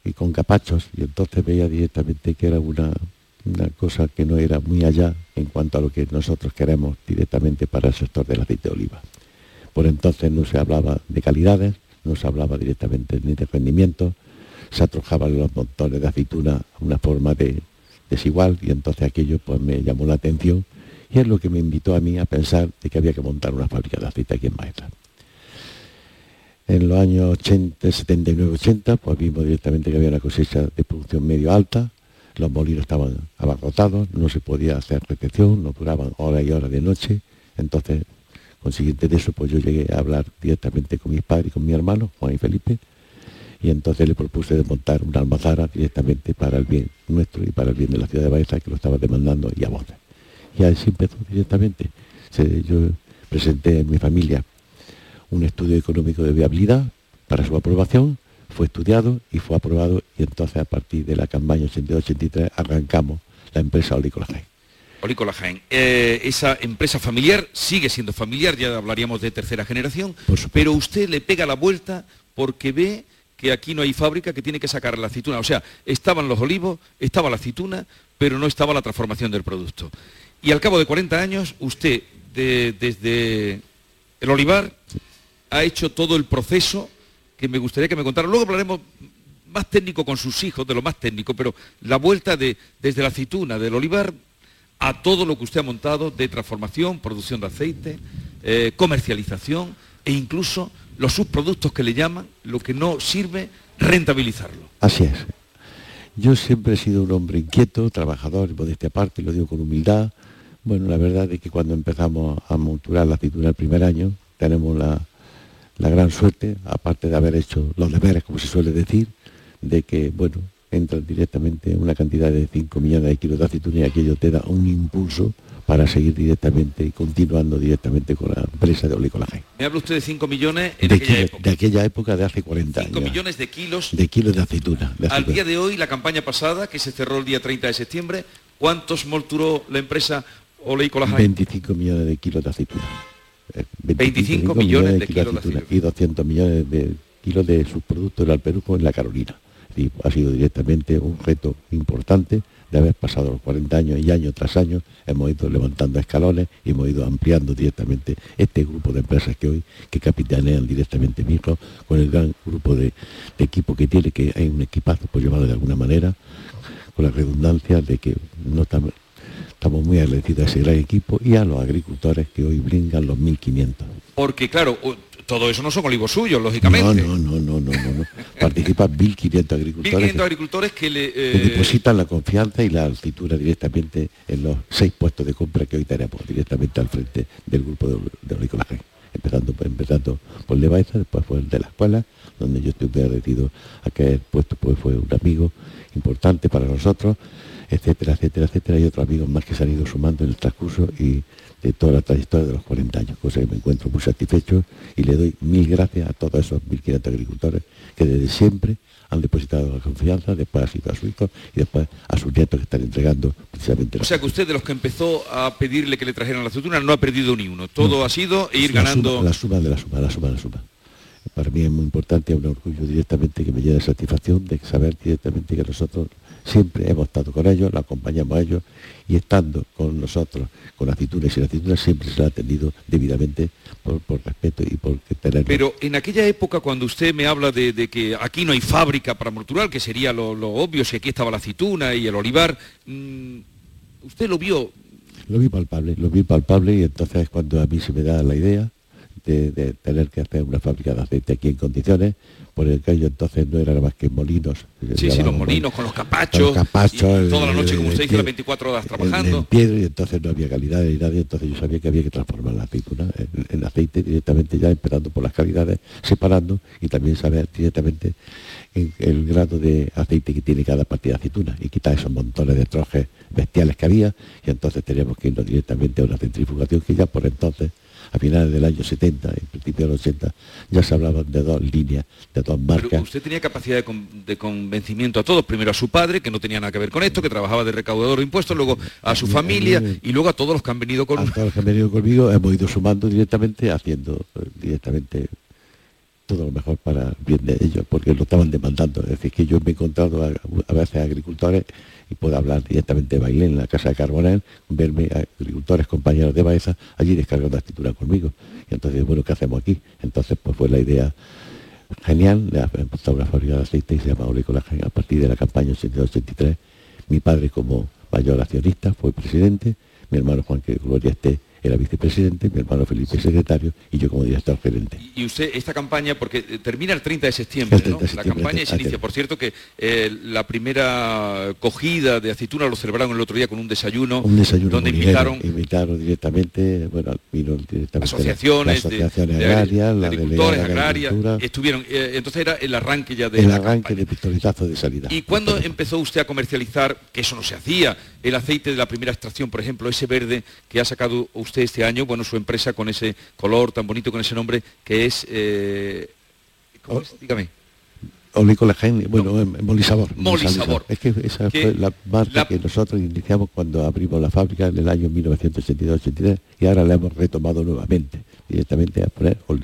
y con capachos, y entonces veía directamente que era una, una cosa que no era muy allá en cuanto a lo que nosotros queremos directamente para el sector del aceite de oliva. Por entonces no se hablaba de calidades, no se hablaba directamente ni de rendimiento, se atrojaban los montones de aceituna a una forma de desigual, y entonces aquello pues me llamó la atención y es lo que me invitó a mí a pensar de que había que montar una fábrica de aceite aquí en Maestra. En los años setenta y nueve ochenta pues vimos directamente que había una cosecha de producción medio alta, los molinos estaban abarrotados, no se podía hacer recepción, no duraban horas y horas de noche. Entonces, consiguiente de eso, pues yo llegué a hablar directamente con mis padres y con mi hermano, Juan y Felipe, y entonces le propuse de montar una almazara directamente para el bien nuestro y para el bien de la ciudad de Baeza, que lo estaba demandando, y a voces. Y así empezó directamente. Se, yo presenté en mi familia un estudio económico de viabilidad para su aprobación, fue estudiado y fue aprobado, y entonces a partir de la campaña ochenta y dos ochenta y tres arrancamos la empresa Oleícola Jaén. Oleícola Jaén, eh, esa empresa familiar sigue siendo familiar, ya hablaríamos de tercera generación, pero usted le pega la vuelta porque ve que aquí no hay fábrica, que tiene que sacar la aceituna. O sea, estaban los olivos, estaba la aceituna, pero no estaba la transformación del producto. Y al cabo de cuarenta años, usted, de, desde el olivar, ha hecho todo el proceso que me gustaría que me contara. Luego hablaremos más técnico con sus hijos, de lo más técnico, pero la vuelta de, desde la aceituna, del olivar, a todo lo que usted ha montado de transformación, producción de aceite, eh, comercialización e incluso los subproductos que le llaman, lo que no sirve, rentabilizarlo. Así es. Yo siempre he sido un hombre inquieto, trabajador, por esta parte, lo digo con humildad. Bueno, la verdad es que cuando empezamos a monturar la aceituna el primer año, tenemos la, la gran suerte, aparte de haber hecho los deberes, como se suele decir, de que, bueno, entran directamente una cantidad de cinco millones de kilos de aceituna, y aquello te da un impulso para seguir directamente y continuando directamente con la empresa de Oleícola Jaén. Me habla usted de cinco millones en de aquella kilo, época. De aquella época de hace cuarenta cinco años. cinco millones de kilos. De kilos de aceituna, de aceituna. Al día de hoy, la campaña pasada, que se cerró el día treinta de septiembre, ¿cuántos molturó la empresa Oleícola Jaén? veinticinco millones de kilos de aceituna. veinticinco, veinticinco millones, millones de kilos de aceituna. Y doscientos millones de kilos de sus productos en el Perú o en la Carolina. Y ha sido directamente un reto importante de haber pasado los cuarenta años, y año tras año hemos ido levantando escalones y hemos ido ampliando directamente este grupo de empresas que hoy que capitanean directamente micro, con el gran grupo de, de equipo que tiene, que hay un equipazo, por llamarlo de alguna manera, con la redundancia de que no estamos, estamos muy agradecidos a ese gran equipo y a los agricultores que hoy brindan los mil quinientos. Porque claro, todo eso no son olivos suyos, lógicamente. No, no, no, no, no, no. Participan mil quinientos agricultores, mil quinientos agricultores que, que le eh... que depositan la confianza y la altura directamente en los seis puestos de compra que hoy tenemos, directamente al frente del grupo de, de Oleícola Jaén. Empezando, empezando por el de Baeza, después fue el de la escuela, donde yo estoy muy agradecido a que el puesto pues, fue un amigo importante para nosotros, etcétera, etcétera, etcétera, y otros amigos más que se han ido sumando en el transcurso y de toda la trayectoria de los cuarenta años, cosa que me encuentro muy satisfecho y le doy mil gracias a todos esos mil quinientos agricultores que desde siempre han depositado la confianza, después ha sido a su hijo y después a sus nietos que están entregando precisamente... O sea que usted de los que empezó a pedirle que le trajeran la aceituna no ha perdido ni uno, todo no. ha sido ir la ganando... Suma, la suma de la suma, la suma de la suma. Para mí es muy importante, es un orgullo directamente que me llena de satisfacción de saber directamente que nosotros siempre hemos estado con ellos, la acompañamos a ellos y estando con nosotros, con aceitunas y sin aceitunas, siempre se la ha atendido debidamente por, por respeto y por tener. Pero en aquella época cuando usted me habla de, de que aquí no hay fábrica para morturar, que sería lo, lo obvio si aquí estaba la aceituna y el olivar, mmm, ¿usted lo vio? Lo vi palpable, lo vi palpable y entonces es cuando a mí se me da la idea De, de tener que hacer una fábrica de aceite aquí en condiciones, por el que yo entonces no era más que molinos. Sí, sí, los molinos con los capachos, con los capachos y toda la noche, como usted dice, las veinticuatro horas trabajando. En piedra, y entonces no había calidad ni nadie, entonces yo sabía que había que transformar la aceituna en, en aceite directamente, ya empezando por las calidades, separando y también saber directamente el, el grado de aceite que tiene cada partida de aceituna y quitar esos montones de trojes bestiales que había y entonces teníamos que irnos directamente a una centrifugación que ya por entonces a finales del año setenta, en principio del ochenta, ya se hablaban de dos líneas, de dos marcas. Pero usted tenía capacidad de, con, de convencimiento a todos, primero a su padre, que no tenía nada que ver con esto, que trabajaba de recaudador de impuestos, luego a su familia y luego a todos los que han venido con... A todos los que han venido conmigo hemos ido sumando directamente, haciendo directamente todo lo mejor para bien de ellos, porque lo estaban demandando. Es decir, que yo me he encontrado a, a veces agricultores, y puedo hablar directamente de Bailén, en la casa de Carbonel, verme a agricultores, compañeros de Baeza, allí descargando aceituna conmigo. Y entonces, bueno, ¿qué hacemos aquí? Entonces, pues fue la idea genial, le han montado una fábrica de aceite y se llama Oleícola Jaén. A partir de la campaña ochenta y dos ochenta y tres, mi padre como mayor accionista fue presidente, mi hermano Juan que Gloria esté era vicepresidente, mi hermano Felipe sí. secretario y yo como director gerente. Y usted, esta campaña, porque termina el treinta de septiembre, el treinta de ¿no? septiembre, la campaña se inicia. Por cierto que eh, la primera cogida de aceituna lo celebraron el otro día con un desayuno, un desayuno donde invitaron... Ligero, invitaron directamente, bueno, vino directamente... Asociaciones, la, la asociaciones de, agrarias, de, de agricultores, la agrarias, estuvieron... Eh, entonces era el arranque ya de El arranque campaña. de pistoletazo de salida. ¿Y cuándo empezó usted a comercializar, que eso no se hacía, el aceite de la primera extracción, por ejemplo, ese verde que ha sacado usted este año, bueno, su empresa con ese color tan bonito, con ese nombre que es, eh, ¿cómo es? Dígame. Oleícola Jaén, bueno, no. Molisabor. Molisabor. Es que esa que fue la marca la... que nosotros iniciamos cuando abrimos la fábrica en el año mil novecientos ochenta y dos ochenta y tres y ahora la hemos retomado nuevamente, directamente a poner Oli...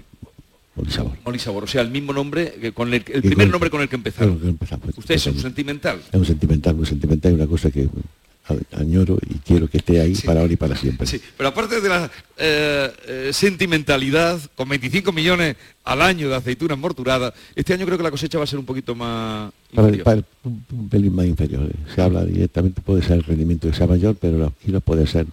Molisabor. Molisabor, o sea, el mismo nombre, que con el, el primer con... nombre con el que empezaron. Con el que empezamos. Usted es un sentimental. Es un sentimental, muy sentimental, una cosa que... añoro y quiero que esté ahí sí. para ahora y para siempre. Sí, pero aparte de la eh, eh, sentimentalidad, con veinticinco millones al año de aceitunas morturadas, este año creo que la cosecha va a ser un poquito más inferior. Para el, para el, un pelín más inferior. Se habla directamente, puede ser el rendimiento que sea mayor, pero los kilos puede ser,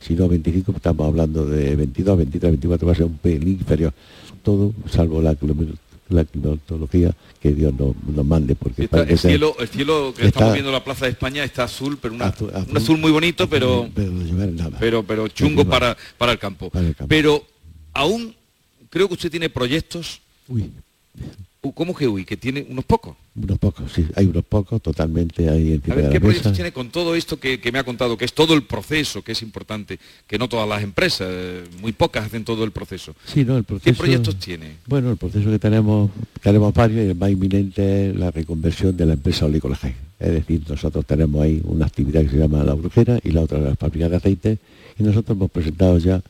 si no veinticinco, estamos hablando de veintidós, veintitrés, veinticuatro, va a ser un pelín inferior. Todo, salvo la kilómetros. la climatología que Dios nos, nos mande porque está, el, cielo, el cielo que está, estamos viendo la Plaza de España está azul, pero una, azul, azul, un azul muy bonito azul, pero, pero, nada, pero pero chungo no para, para, el campo. para el campo pero aún creo que usted tiene proyectos. Uy. ¿Cómo que uy? Que tiene unos pocos. Unos pocos, sí, hay unos pocos totalmente ahí en primera. A ver, ¿qué proyectos tiene con todo esto que, que me ha contado? Que es todo el proceso, que es importante, que no todas las empresas, muy pocas hacen todo el proceso. Sí, no, el proceso... ¿Qué proyectos tiene? Bueno, el proceso que tenemos, tenemos varios, y el más inminente es la reconversión de la empresa Oleícola Jaén. Es decir, nosotros tenemos ahí una actividad que se llama La Brujera y la otra la fábrica de aceite, y nosotros hemos presentado ya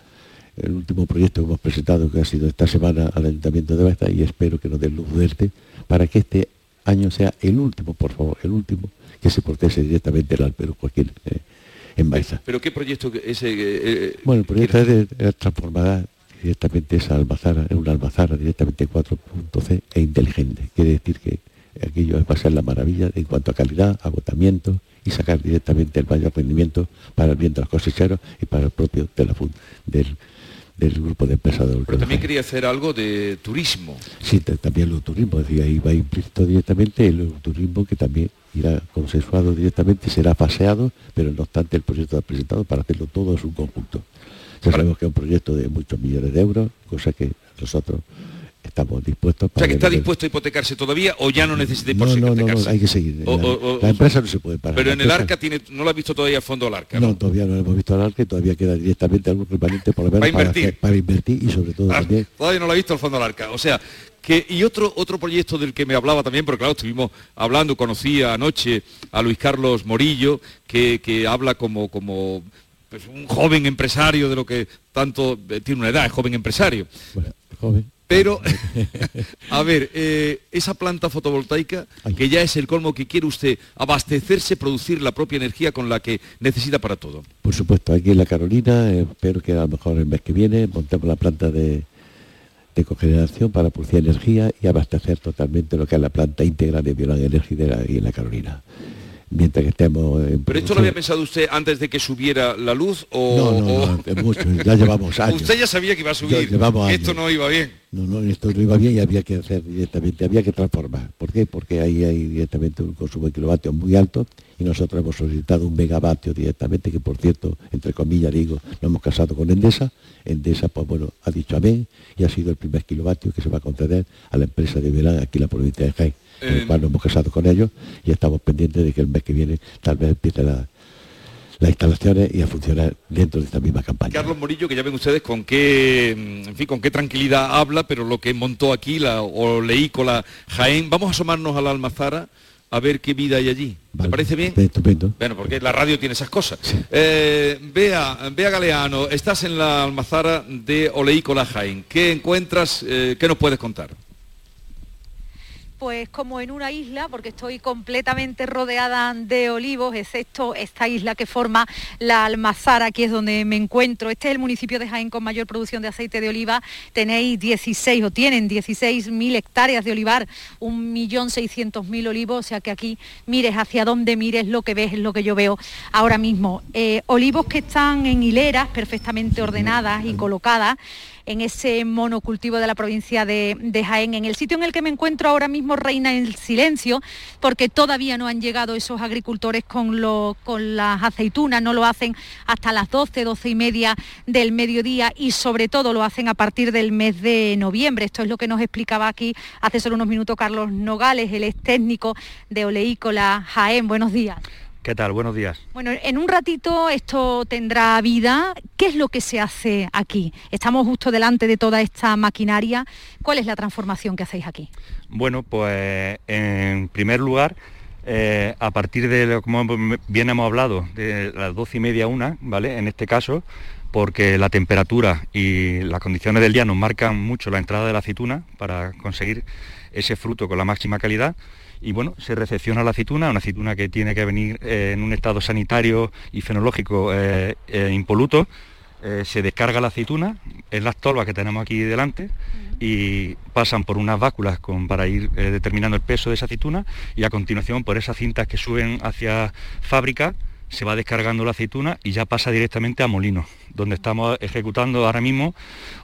el último proyecto que hemos presentado, que ha sido esta semana al Ayuntamiento de Baeza, y espero que nos den luz verde para que este año sea el último, por favor, el último, que se proteste directamente al Perú eh, en Baeza. ¿Pero qué proyecto es ese? Eh, bueno, el proyecto es de, de transformar directamente esa almazara en una almazara directamente cuatro punto ce e inteligente. Quiere decir que aquello va a ser la maravilla en cuanto a calidad, agotamiento y sacar directamente el mayor rendimiento para el bien de los cosecheros y para el propio de la fund, del del grupo de empresas de Oleícola. Pero también quería hacer algo de turismo. Sí, también lo turismo, es decir, ahí va implícito directamente el turismo, que también irá consensuado directamente, será paseado, pero no obstante el proyecto está presentado para hacerlo todo en su conjunto. Ya sabemos que es un proyecto de muchos millones de euros, cosa que nosotros estamos dispuestos... Para o sea, que está el... dispuesto a hipotecarse todavía, o ya no necesita hipotecarse. No, no, no, hay que seguir. O, la, o, o, la empresa no se puede parar. Pero en el Arca tiene, no lo ha visto todavía a fondo el Arca. No, no todavía no lo hemos visto al Arca, y todavía queda directamente algo permanente, por lo menos para invertir. Para, para invertir y sobre todo ah, también... Todavía no lo ha visto al fondo del Arca, o sea... Que, y otro otro proyecto del que me hablaba también, porque claro, estuvimos hablando, conocí anoche a Luis Carlos Morillo, que, que habla como... como pues un joven empresario de lo que tanto... Tiene una edad, es joven empresario. Bueno, joven. Pero, a ver, eh, esa planta fotovoltaica, Ay. que ya es el colmo, que quiere usted abastecerse, producir la propia energía con la que necesita para todo. Por supuesto, aquí en La Carolina, espero que a lo mejor el mes que viene montemos la planta de, de cogeneración para producir energía y abastecer totalmente lo que es la planta íntegra de Biolan Energy de la, en La Carolina. Mientras que estemos... En ¿Pero esto lo había pensado usted antes de que subiera la luz o...? No, no, o... no, mucho, ya llevamos años. Usted ya sabía que iba a subir, que esto no iba bien. No, no, esto no iba bien y había que hacer directamente, había que transformar. ¿Por qué? Porque ahí hay directamente un consumo de kilovatios muy alto y nosotros hemos solicitado un megavatio directamente, que por cierto, entre comillas digo, nos hemos casado con Endesa. Endesa, pues bueno, ha dicho amén y ha sido el primer kilovatio que se va a conceder a la empresa de Verán, aquí en la provincia de Jaén. En el cual nos hemos casado con ellos y estamos pendientes de que el mes que viene tal vez empiecen la, las instalaciones y a funcionar dentro de esta misma campaña. Carlos Morillo, que ya ven ustedes con qué, en fin, con qué tranquilidad habla, pero lo que montó aquí la Oleícola Jaén. Vamos a asomarnos a la Almazara a ver qué vida hay allí. Vale, ¿te parece bien? Estupendo. Bueno, porque la radio tiene esas cosas. Sí. Eh, Bea, Bea Galeano, estás en la Almazara de Oleícola Jaén. ¿Qué encuentras? Eh, ¿Qué nos puedes contar? Pues como en una isla, porque estoy completamente rodeada de olivos, excepto esta isla que forma la Almazara, aquí es donde me encuentro. Este es el municipio de Jaén con mayor producción de aceite de oliva. Tenéis dieciséis, o tienen dieciséis mil hectáreas de olivar, un millón seiscientos mil olivos, o sea que aquí mires hacia dónde mires, lo que ves es lo que yo veo ahora mismo. Eh, olivos que están en hileras perfectamente ordenadas y colocadas en ese monocultivo de la provincia de, de Jaén, en el sitio en el que me encuentro ahora mismo reina el silencio, porque todavía no han llegado esos agricultores con, lo, con las aceitunas, no lo hacen hasta las doce, doce y media del mediodía y sobre todo lo hacen a partir del mes de noviembre. Esto es lo que nos explicaba aquí hace solo unos minutos Carlos Nogales, el ex técnico de Oleícola Jaén. Buenos días. ¿Qué tal? Buenos días. Bueno, en un ratito esto tendrá vida. ¿Qué es lo que se hace aquí? Estamos justo delante de toda esta maquinaria. ¿Cuál es la transformación que hacéis aquí? Bueno, pues en primer lugar, eh, a partir de, lo, como bien hemos hablado, de las doce y media a una, ¿vale? En este caso, porque la temperatura y las condiciones del día nos marcan mucho la entrada de la aceituna para conseguir ese fruto con la máxima calidad. Y bueno, se recepciona la aceituna, una aceituna que tiene que venir eh, en un estado sanitario y fenológico eh, eh, impoluto, eh, se descarga la aceituna, es las tolvas que tenemos aquí delante, y pasan por unas básculas con, para ir eh, determinando el peso de esa aceituna, y a continuación por esas cintas que suben hacia fábrica, se va descargando la aceituna y ya pasa directamente a molino, donde estamos ejecutando ahora mismo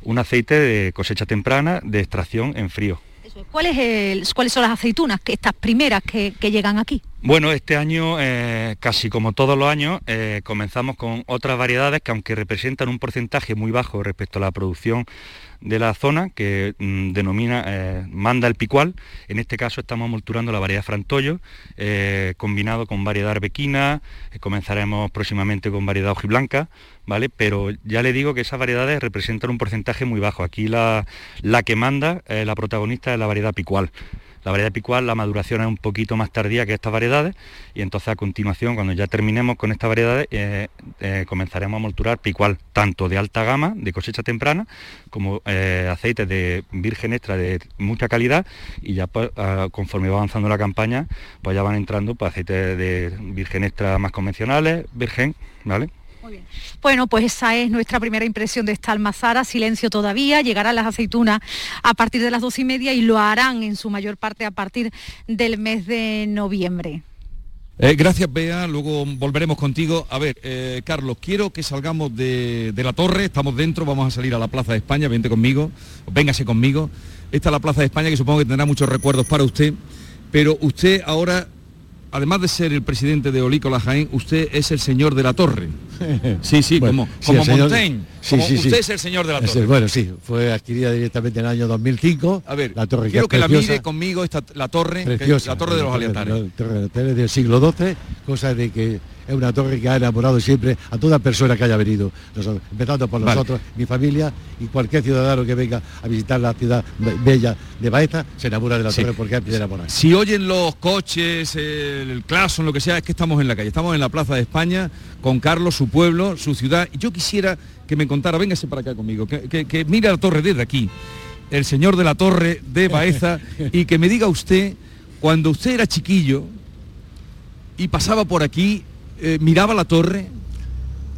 un aceite de cosecha temprana de extracción en frío. ¿Cuál es el, ¿Cuáles son las aceitunas, que estas primeras que, que llegan aquí? Bueno, este año, eh, casi como todos los años, eh, comenzamos con otras variedades que, aunque representan un porcentaje muy bajo respecto a la producción de la zona, que mmm, denomina eh, manda el picual, en este caso estamos molturando la variedad Frantollo, eh, combinado con variedad arbequina, eh, comenzaremos próximamente con variedad hojiblanca, ¿vale? Pero ya le digo que esas variedades representan un porcentaje muy bajo. Aquí la, la que manda, eh, la protagonista, es la variedad picual. La variedad picual, la maduración es un poquito más tardía que estas variedades, y entonces a continuación, cuando ya terminemos con estas variedades, eh, eh, comenzaremos a molturar picual, tanto de alta gama, de cosecha temprana, como eh, aceites de virgen extra de mucha calidad, y ya pues, eh, conforme va avanzando la campaña, pues ya van entrando pues, aceites de virgen extra más convencionales, virgen, ¿vale? Muy bien. Bueno, pues esa es nuestra primera impresión de esta Almazara. Silencio todavía, llegarán las aceitunas a partir de las dos y media y lo harán en su mayor parte a partir del mes de noviembre. Eh, gracias, Bea. Luego volveremos contigo. A ver, eh, Carlos, quiero que salgamos de, de la torre. Estamos dentro, vamos a salir a la Plaza de España. Vente conmigo, véngase conmigo. Esta es la Plaza de España, que supongo que tendrá muchos recuerdos para usted. Pero usted ahora, además de ser el presidente de Oleícola Jaén, usted es el señor de la torre. Sí, sí, bueno, como, sí, como señor, Montaigne. Sí, como sí, usted sí. Es el señor de la torre. El, bueno, sí, fue adquirida directamente en el año dos mil cinco. A ver, la torre quiero que, es que preciosa, la mire conmigo, esta, la torre, preciosa, que, la torre de los Aliatares. La torre de los Aliatares del siglo doce, cosa de que es una torre que ha enamorado siempre a toda persona que haya venido, nosotros, empezando por vale. nosotros, mi familia y cualquier ciudadano que venga a visitar la ciudad bella de Baeza se enamora de la sí. torre porque es primera morada. Si oyen los coches, el claxon, lo que sea, es que estamos en la calle, estamos en la Plaza de España con Carlos, su pueblo, su ciudad. Yo quisiera que me contara, véngase para acá conmigo, que, que, que mire la torre desde aquí, el señor de la torre de Baeza, y que me diga usted, cuando usted era chiquillo y pasaba por aquí, Eh, ¿miraba la torre?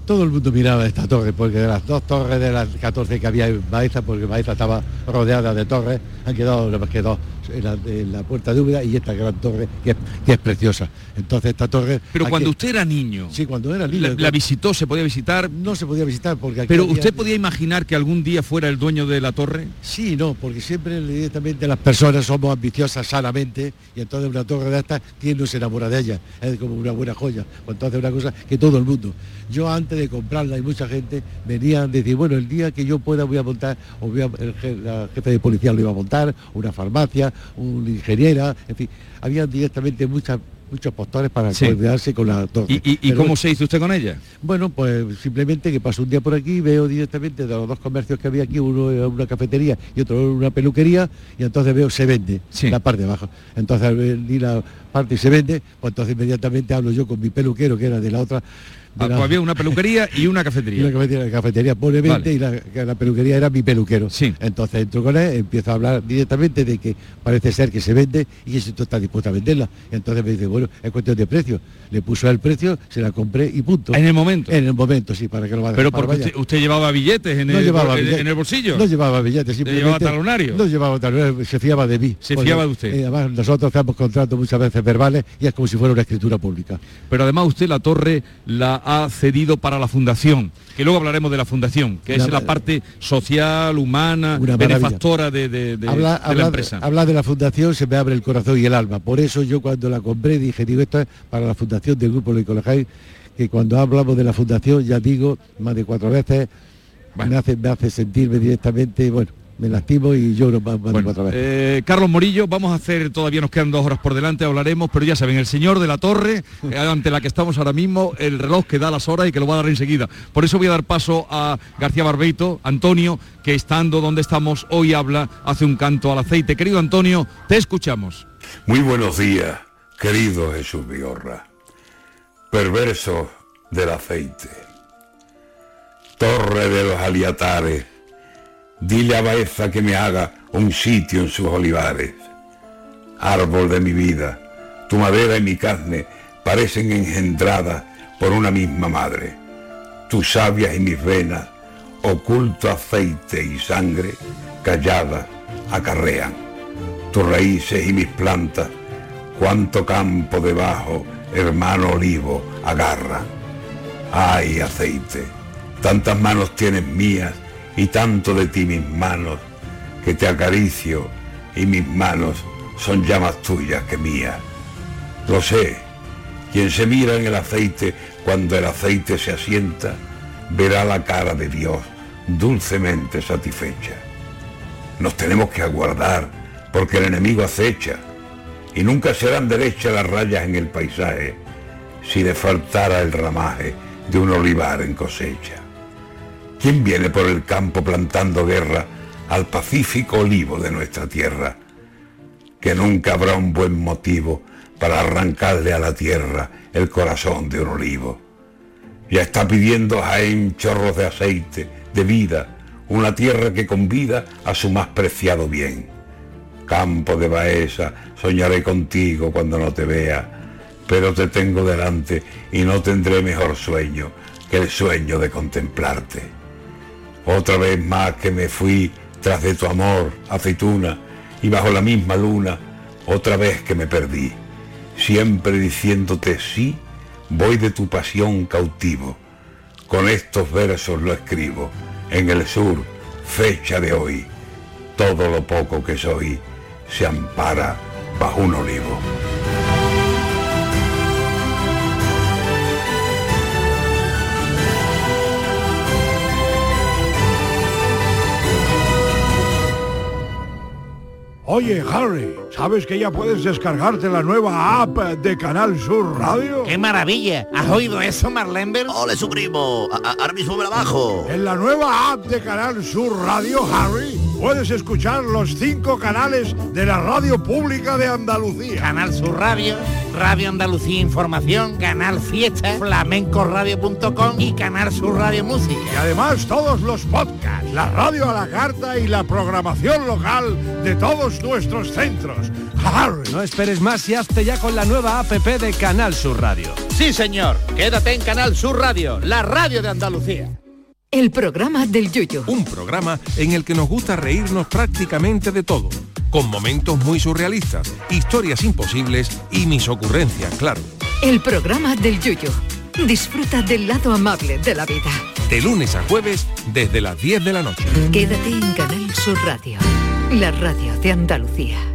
Todo el mundo miraba esta torre, porque de las dos torres de las catorce que había en Baeza, porque Baeza estaba rodeada de torres, han quedado no más que dos, en la, en la Puerta de Úbeda y esta gran torre, que es, que es preciosa. Entonces esta torre... Pero aquí, cuando usted era niño... Sí, cuando era niño... La, la visitó, ¿se podía visitar? No se podía visitar, porque... Aquí ¿Pero había, usted podía imaginar que algún día fuera el dueño de la torre? Sí, no, porque siempre directamente las personas somos ambiciosas sanamente, y entonces una torre de estas, ¿quién no se enamora de ella? Es como una buena joya. Entonces una cosa que todo el mundo... Yo antes de comprarla, y mucha gente venía a decir, bueno, el día que yo pueda voy a montar, o voy a, el je, la jefe de policía lo iba a montar, una farmacia, una ingeniera, en fin, había directamente muchas muchos postores para sí. coordinarse con la torre. ¿Y, y, y cómo bueno, se hizo usted con ella? Bueno, pues simplemente que paso un día por aquí, veo directamente de los dos comercios que había aquí, uno era una cafetería y otro una peluquería, y entonces veo, se vende, sí. la parte de abajo. Entonces vendí la parte y se vende, pues entonces inmediatamente hablo yo con mi peluquero, que era de la otra... Ah, pues había una peluquería y una cafetería. Y una cafetería, la cafetería pone veinte, vale. y la, la peluquería era mi peluquero. Sí. Entonces entro con él, empiezo a hablar directamente de que parece ser que se vende y que si tú estás dispuesto a venderla. Entonces me dice, bueno, es cuestión de precio. Le puso el precio, se la compré y punto. ¿En el momento? En el momento, sí, para que lo vaya. Pero porque usted, usted llevaba billetes en, no el, llevaba billetes en el bolsillo. No llevaba billetes, simplemente. ¿Llevaba talonario? No llevaba talonario, se fiaba de mí. Se fiaba de usted. Eh, además, nosotros hacemos contratos muchas veces verbales y es como si fuera una escritura pública. Pero además usted la torre la... ha cedido para la fundación, que luego hablaremos de la fundación, que una, es la parte social, humana, benefactora de, de, de, habla, de habla, la empresa. Hablar de la fundación se me abre el corazón y el alma, por eso yo cuando la compré dije, digo, esto es para la fundación del Grupo Oleícola Jaén, que cuando hablamos de la fundación, ya digo, más de cuatro veces, bueno. me, hace, me hace sentirme directamente, bueno, me lastimo y yo no más, más bueno, de cuatro veces. Eh, Carlos Morillo, vamos a hacer, todavía nos quedan dos horas por delante, hablaremos, pero ya saben, el señor de la torre, ante la que estamos ahora mismo, el reloj que da las horas y que lo va a dar enseguida. Por eso voy a dar paso a García Barbeito, Antonio, que estando donde estamos, hoy habla, hace un canto al aceite. Querido Antonio, te escuchamos. Muy buenos días, querido Jesús Vigorra, perverso del aceite, torre de los Aliatares. Dile a Baeza que me haga un sitio en sus olivares. Árbol de mi vida, tu madera y mi carne parecen engendradas por una misma madre. Tus sabias y mis venas, oculto aceite y sangre, calladas acarrean. Tus raíces y mis plantas, cuánto campo debajo, hermano olivo, agarra. ¡Ay, aceite! Tantas manos tienes mías, y tanto de ti mis manos, que te acaricio, y mis manos son ya más tuyas que mías. Lo sé, quien se mira en el aceite, cuando el aceite se asienta, verá la cara de Dios dulcemente satisfecha. Nos tenemos que aguardar, porque el enemigo acecha, y nunca serán derechas las rayas en el paisaje, si le faltara el ramaje de un olivar en cosecha. ¿Quién viene por el campo plantando guerra al pacífico olivo de nuestra tierra? Que nunca habrá un buen motivo para arrancarle a la tierra el corazón de un olivo. Ya está pidiendo Jaén chorros de aceite, de vida, una tierra que convida a su más preciado bien. Campo de Baeza, soñaré contigo cuando no te vea, pero te tengo delante y no tendré mejor sueño que el sueño de contemplarte. Otra vez más que me fui tras de tu amor, aceituna, y bajo la misma luna, otra vez que me perdí. siempre diciéndote sí, voy de tu pasión cautivo. Con estos versos lo escribo, en el sur, fecha de hoy. Todo lo poco que soy se ampara bajo un olivo. Oye, Harry, ¿sabes que ya puedes descargarte la nueva app de Canal Sur Radio? ¡Qué maravilla! ¿Has oído eso, Marlenberg? ¡Ole, su primo! ¡Ahora mismo me la bajo! En la nueva app de Canal Sur Radio, Harry, puedes escuchar los cinco canales de la radio pública de Andalucía. Canal Sur Radio, Radio Andalucía Información, Canal Fiesta, Flamenco Radio punto com y Canal Sur Radio Música. Y además todos los podcasts, la radio a la carta y la programación local de todos nuestros centros. Harry. No esperes más y hazte ya con la nueva app de Canal Sur Radio. Sí, señor. Quédate en Canal Sur Radio, la radio de Andalucía. El programa del Yuyo. Un programa en el que nos gusta reírnos prácticamente de todo, con momentos muy surrealistas, historias imposibles y mis ocurrencias, claro. El programa del Yuyo. Disfruta del lado amable de la vida. De lunes a jueves, desde las diez de la noche. Quédate en Canal Sur Radio, la radio de Andalucía.